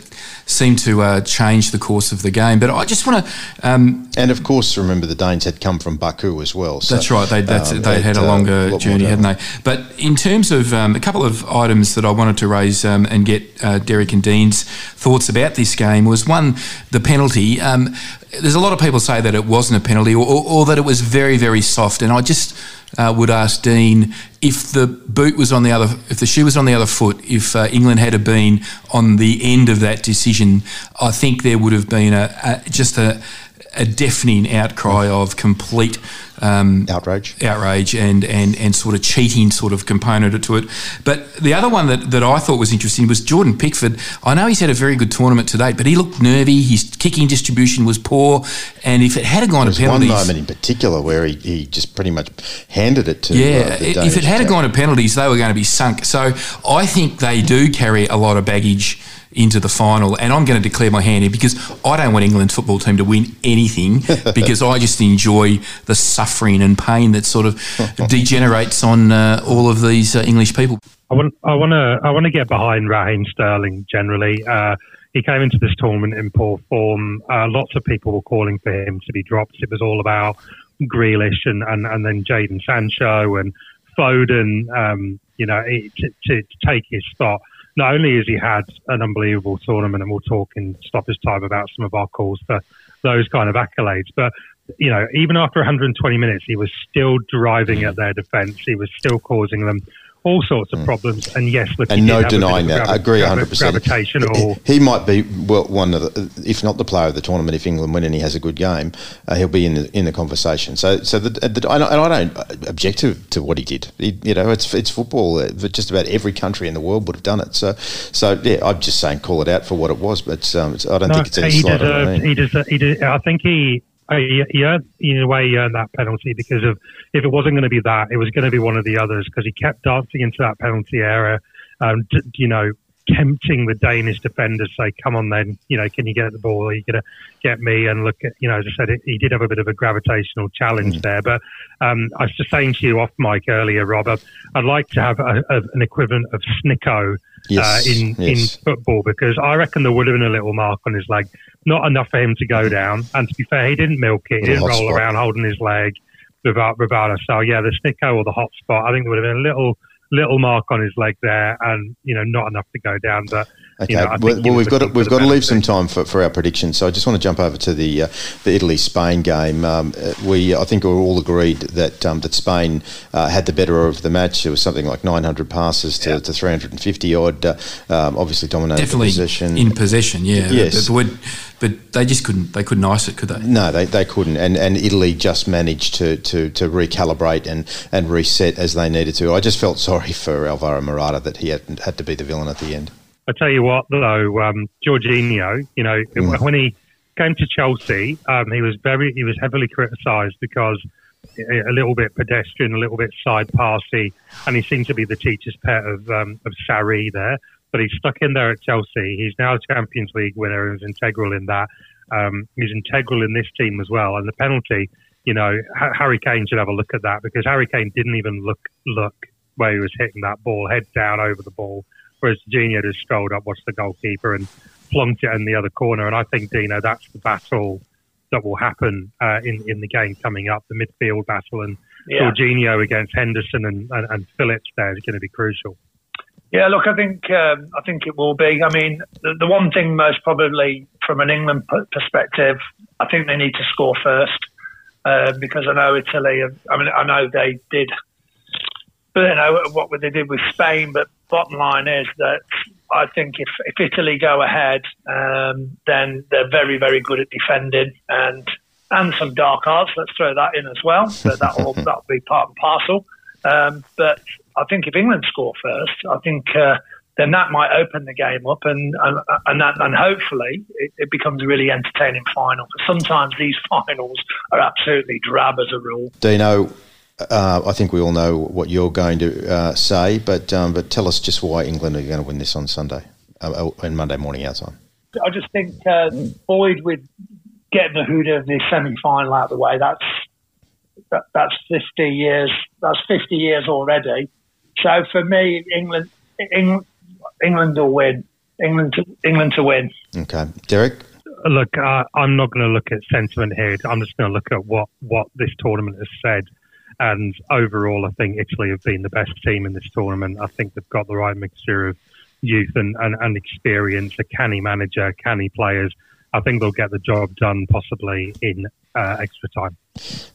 change the course of the game. But I just want to, and of course, remember the Danes had come from Baku as well. So, that's right. They had a longer journey, hadn't they? But in terms of a couple of items that I wanted to raise and get Derek and Dean's thoughts about this game was, one, the penalty. There's a lot of people say that it wasn't a penalty or that it was very, very soft. And I just would ask Dean, if the boot was on the other, if the shoe was on the other foot, if England had been on the end of that decision, I think there would have been a deafening outcry of complete outrage and sort of cheating sort of component to it. But the other one that I thought was interesting was Jordan Pickford. I know he's had a very good tournament to date, but he looked nervy. His kicking distribution was poor, and if it had gone to penalties, one moment in particular where he just pretty much handed it to the Danish. If it had gone to penalties, they were going to be sunk. So I think they do carry a lot of baggage into the final, and I'm going to declare my hand here, because I don't want England's football team to win anything, because I just enjoy the suffering and pain that sort of degenerates on all of these English people. I want to get behind Raheem Sterling generally. He came into this tournament in poor form. Lots of people were calling for him to be dropped. It was all about Grealish and then Jadon Sancho and Foden, to take his spot. Not only has he had an unbelievable tournament, and we'll talk in stoppage time about some of our calls for those kind of accolades, but, you know, even after 120 minutes, he was still driving at their defence. He was still causing them all sorts of problems. And yes, look, and no denying that. I agree 100%. He might be one of the, if not the player of the tournament, if England win and he has a good game, he'll be in the conversation. And I don't object to what he did. It's football. Just about every country in the world would have done it. So I'm just saying, call it out for what it was. But I don't think it's any slight. He earned that penalty, because if it wasn't going to be that, it was going to be one of the others, because he kept dancing into that penalty area, tempting the Danish defenders, say, come on then, can you get the ball? Are you going to get me? And look, as I said, he did have a bit of a gravitational challenge there. But I was just saying to you off mic earlier, Rob, I'd like to have an equivalent of Snicko in football, because I reckon there would have been a little mark on his leg. Not enough for him to go down. And to be fair, he didn't milk it. He didn't roll around holding his leg without a foul. Yeah, the Snicko or the hot spot, I think there would have been a little mark on his leg there, and not enough to go down. But okay, we've got to leave some time for our predictions. So I just want to jump over to the Italy-Spain game. I think we all agreed that Spain had the better of the match. It was something like 900 passes to 350 odd. Obviously dominated possession. In possession, yeah. Yes. But they just couldn't. They couldn't ice it, could they? No, they couldn't. And Italy just managed to recalibrate and reset as they needed to. I just felt sorry for Álvaro Morata that he had to be the villain at the end. I tell you what, though, Jorginho, when he came to Chelsea, he was heavily criticised because a little bit pedestrian, a little bit side passy, and he seemed to be the teacher's pet of Sarri there. But he's stuck in there at Chelsea. He's now a Champions League winner and was integral in that. He's integral in this team as well. And the penalty, you know, Harry Kane should have a look at that, because Harry Kane didn't even look where he was hitting that ball, head down over the ball, whereas Jorginho just strolled up, watched the goalkeeper and plunked it in the other corner. And I think, Dino, that's the battle that will happen in the game coming up, the midfield battle. And Jorginho against Henderson and Phillips there is going to be crucial. Yeah, look, I think it will be. I mean, the one thing most probably from an England perspective, I think they need to score first, because I know Italy. I mean, I know they did, but you know what they did with Spain. But bottom line is that I think if Italy go ahead, then they're very, very good at defending and some dark arts. Let's throw that in as well. So that'll be part and parcel. But I think if England score first, I think then that might open the game up, and hopefully it becomes a really entertaining final. But sometimes these finals are absolutely drab as a rule. Dino, I think we all know what you're going to say, but tell us just why England are going to win this on Sunday and Monday morning our time. I just think Boyd with getting the Huda of the semi-final out of the way. That's 50 years. That's 50 years already. So for me, England will win. England to win. Okay, Derek. Look, I'm not going to look at sentiment here. I'm just going to look at what this tournament has said. And overall, I think Italy have been the best team in this tournament. I think they've got the right mixture of youth and experience. A canny manager, canny players. I think they'll get the job done, possibly in extra time.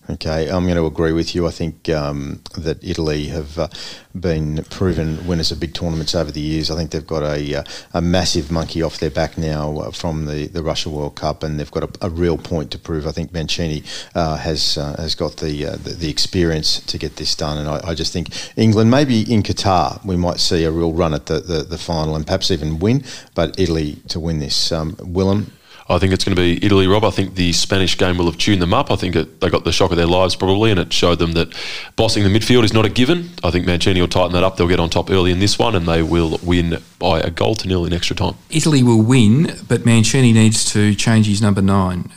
Okay, I'm going to agree with you. I think that Italy have been proven winners of big tournaments over the years. I think they've got a massive monkey off their back now from the Russia World Cup, and they've got a real point to prove. I think Mancini has got the experience to get this done, and I just think England, maybe in Qatar, we might see a real run at the final and perhaps even win, but Italy to win this. Willem? I think it's going to be Italy, Rob. I think the Spanish game will have tuned them up. I think they got the shock of their lives probably, and it showed them that bossing the midfield is not a given. I think Mancini will tighten that up. They'll get on top early in this one, and they will win by 1-0 in extra time. Italy will win, but Mancini needs to change his number 9.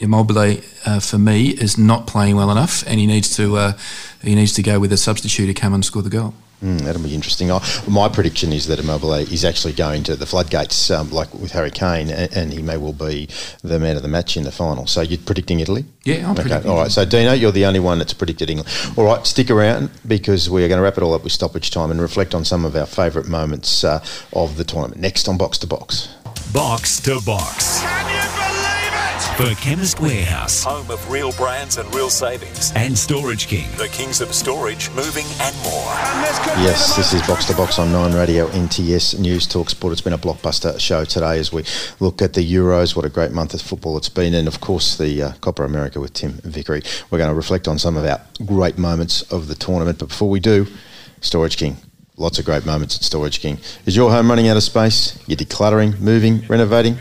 Immobile, for me, is not playing well enough, and he needs to go with a substitute to come and score the goal. That'll be interesting. My prediction is that Immobile is actually going to the floodgates, like with Harry Kane, and he may well be the man of the match in the final. So you're predicting Italy? Yeah, I'm predicting Italy. All right, so Dino, you're the only one that's predicted England. All right, stick around, because we're going to wrap it all up with stoppage time and reflect on some of our favourite moments of the tournament. Next on Box to Box. Box to Box. Can you believe it? For Chemist Warehouse, home of real brands and real savings, and Storage King, the kings of storage, moving and more. And yes, this is Box to Box on 9 Radio NTS News Talk Sport. It's been a blockbuster show today as we look at the Euros. What a great month of football it's been, and of course the Copa America with Tim Vickery. We're going to reflect on some of our great moments of the tournament, but before we do, Storage King. Lots of great moments at Storage King. Is your home running out of space? You're decluttering, moving, renovating?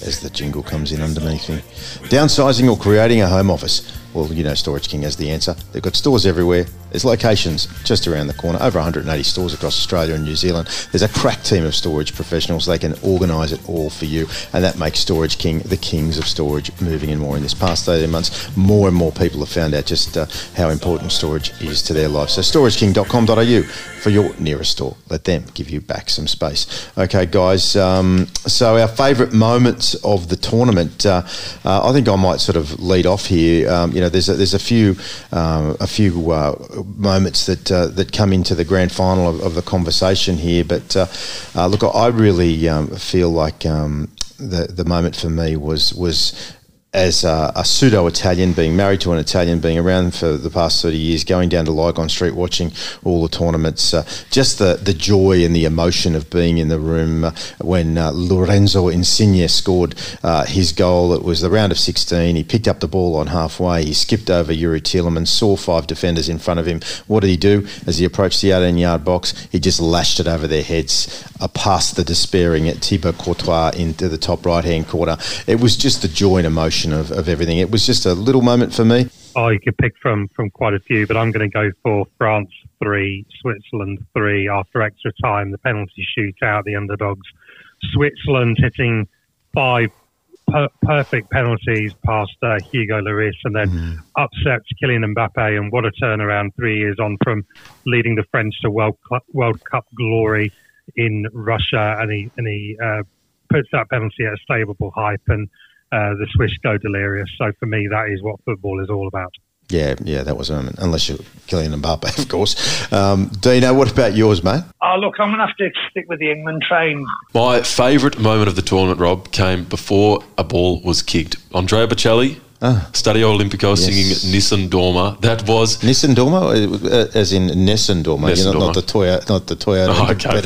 As the jingle comes in underneath me. Downsizing or creating a home office? Well, you know Storage King has the answer. They've got stores everywhere. There's locations just around the corner, over 180 stores across Australia and New Zealand. There's a crack team of storage professionals. They can organise it all for you, and that makes Storage King the kings of storage, moving and more. In this past 18 months, more and more people have found out just how important storage is to their lives. So storageking.com.au for your nearest store. Let them give you back some space. Okay, guys, so our favourite moments of the tournament, I think I might sort of lead off here. You know, there's a few moments that come into the grand final of the conversation here, but look, I really feel like the moment for me was as a pseudo-Italian, being married to an Italian, being around for the past 30 years, going down to Lygon Street, watching all the tournaments, just the joy and the emotion of being in the room when Lorenzo Insigne scored his goal. It was the round of 16. He picked up the ball on halfway. He skipped over Yuri Tielemans, saw 5 defenders in front of him. What did he do? As he approached the 18-yard box, he just lashed it over their heads, past the despairing Thibaut Courtois into the top right-hand corner. It was just the joy and emotion of everything. It was just a little moment for me. Oh, you could pick from quite a few, but I'm going to go for France 3, Switzerland 3 after extra time, the penalty shootout, the underdogs. Switzerland hitting 5 perfect penalties past Hugo Lloris, and then upsets Kylian Mbappe, and what a turnaround 3 years on from leading the French to World Cup glory in Russia, and he puts that penalty at a stableable height, and the Swiss go delirious. So for me, that is what football is all about. Yeah, that was unless you're Kylian Mbappe, of course. Dino, what about yours, mate? Oh, look, I'm going to have to stick with the England train. My favourite moment of the tournament, Rob, came before a ball was kicked. Andrea Bocelli, Stadio Olimpico, singing Nissan Dorma. That was... Nissan Dorma? As in Nessun Dorma. Nessun Dorma. Not the Toyota. Oh, okay.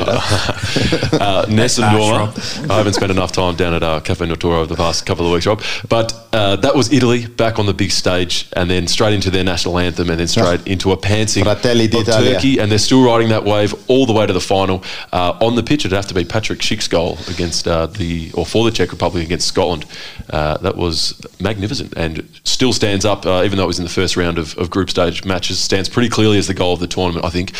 Nessun Dorma. I haven't spent enough time down at Caffè Nottura over the past couple of weeks, Rob. But... that was Italy back on the big stage, and then straight into their national anthem, and then straight into a pantsing of Turkey, and they're still riding that wave all the way to the final. On the pitch, it'd have to be Patrick Schick's goal against for the Czech Republic against Scotland. That was magnificent, and still stands up, even though it was in the first round of group stage matches, stands pretty clearly as the goal of the tournament, I think.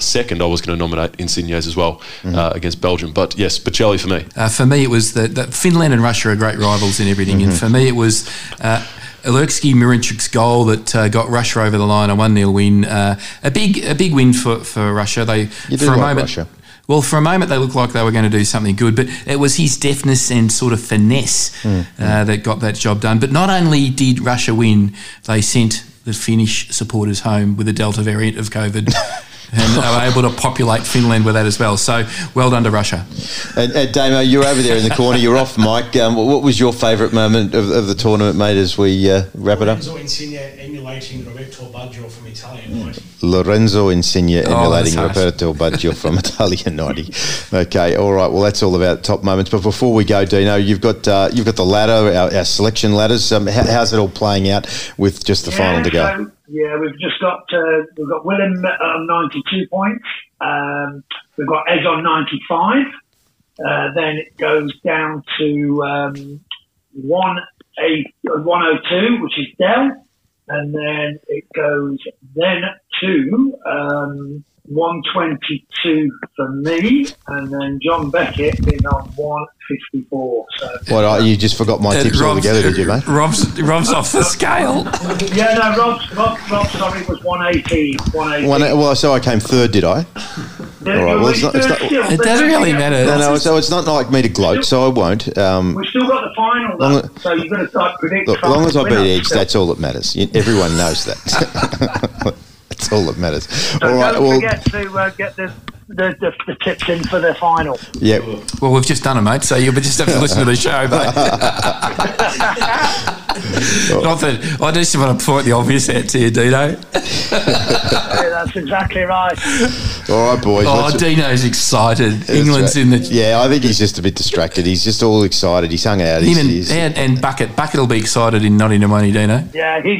Second, I was going to nominate Insigne as well against Belgium. But yes, Bocelli for me. For me, it was that Finland and Russia are great rivals in everything, and for me, it was Ilerksy Mirinchuk's goal that got Russia over the line, a 1-0 win. A big win for Russia. They for a moment they looked like they were going to do something good, but it was his deftness and sort of finesse that got that job done. But not only did Russia win, they sent the Finnish supporters home with a Delta variant of COVID. And they were able to populate Finland with that as well. So, well done to Russia. And Damo, you're over there in the corner. You're off, Mike. What was your favourite moment of the tournament, mate, as we wrap it up? Lorenzo Insigne emulating Roberto Baggio from Italian 90. Lorenzo Insigne emulating Roberto Baggio from Italian 90. Okay, all right. Well, that's all about top moments. But before we go, Dino, you've got the ladder, our selection ladders. How's it all playing out with just the final to go? Yeah, we've just got Willem on 92 points. We've got Ez on 95. Then it goes down to 102, which is Dell, and then it goes to 122 for me, and then John Beckett in on 154. So you just forgot my tips altogether, did you, mate? Rob's off the scale. Yeah, no, Rob, sorry, was 118. So I came third, did I? Yeah, all right, well, it's not, it doesn't really matter. No, so it's not like me to gloat, so I won't. We've still got the final, so you've got to start predicting. Look, as long as I beat Edge, that's all that matters. Everyone knows that. That's all that matters. So all right, don't forget to get the tips in for the final. Yeah. Well, we've just done it, mate, so you'll just have to listen to the show, mate. Not that I just want to point the obvious out to you, Dino. Yeah, that's exactly right. All right, boys. Oh, Dino's excited. England's in the... Yeah, I think he's just a bit distracted. He's just all excited. He's hung out. And Bucket. Bucket will be excited in Nottingham, won't he, Dino? Yeah, he'll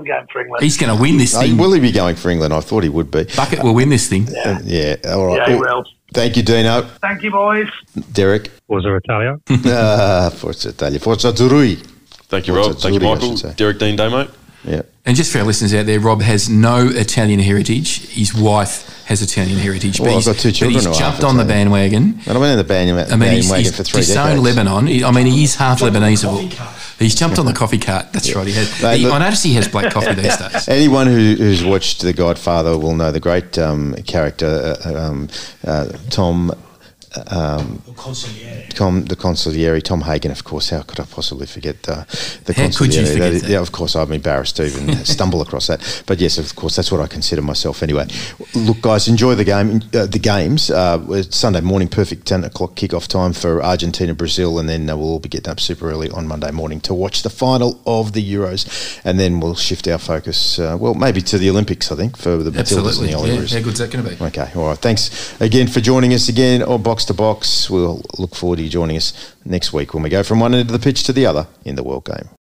be going for England. He's going to win this thing. Will he be going for England? I thought he would be. Bucket will win this thing. Yeah, all right. Yeah, he will. Thank you, Dino. Thank you, boys. Derek. Forza Italia. Forza Italia. Forza Azzurri. Thank you, Rob. Thank you, Michael. Derek, Dean, Damo. Yeah. And just for our listeners out there, Rob has no Italian heritage. His wife has Italian heritage. Well, I've got two children. But he's jumped on the bandwagon. And I've been on the bandwagon for 3 decades. He's own Lebanon. He is half Lebanese. He's jumped on the coffee cart. That's right, he has. I notice he has black coffee these days. Anyone who's watched The Godfather will know the great character, Tom... the Consigliere, Tom Hagen, of course. How could I possibly forget the Consigliere? How could you forget that? Yeah, of course, I'm embarrassed to even stumble across that. But yes, of course, that's what I consider myself anyway. Look, guys, enjoy the game. The games. Sunday morning, perfect 10 o'clock kickoff time for Argentina, Brazil, and then we'll all be getting up super early on Monday morning to watch the final of the Euros, and then we'll shift our focus, maybe to the Olympics, I think, for the Matildas and the Olympics. How good's that going to be? Okay, all right. Thanks again for joining us again on Box to Box. We'll look forward to you joining us next week when we go from one end of the pitch to the other in the World Game.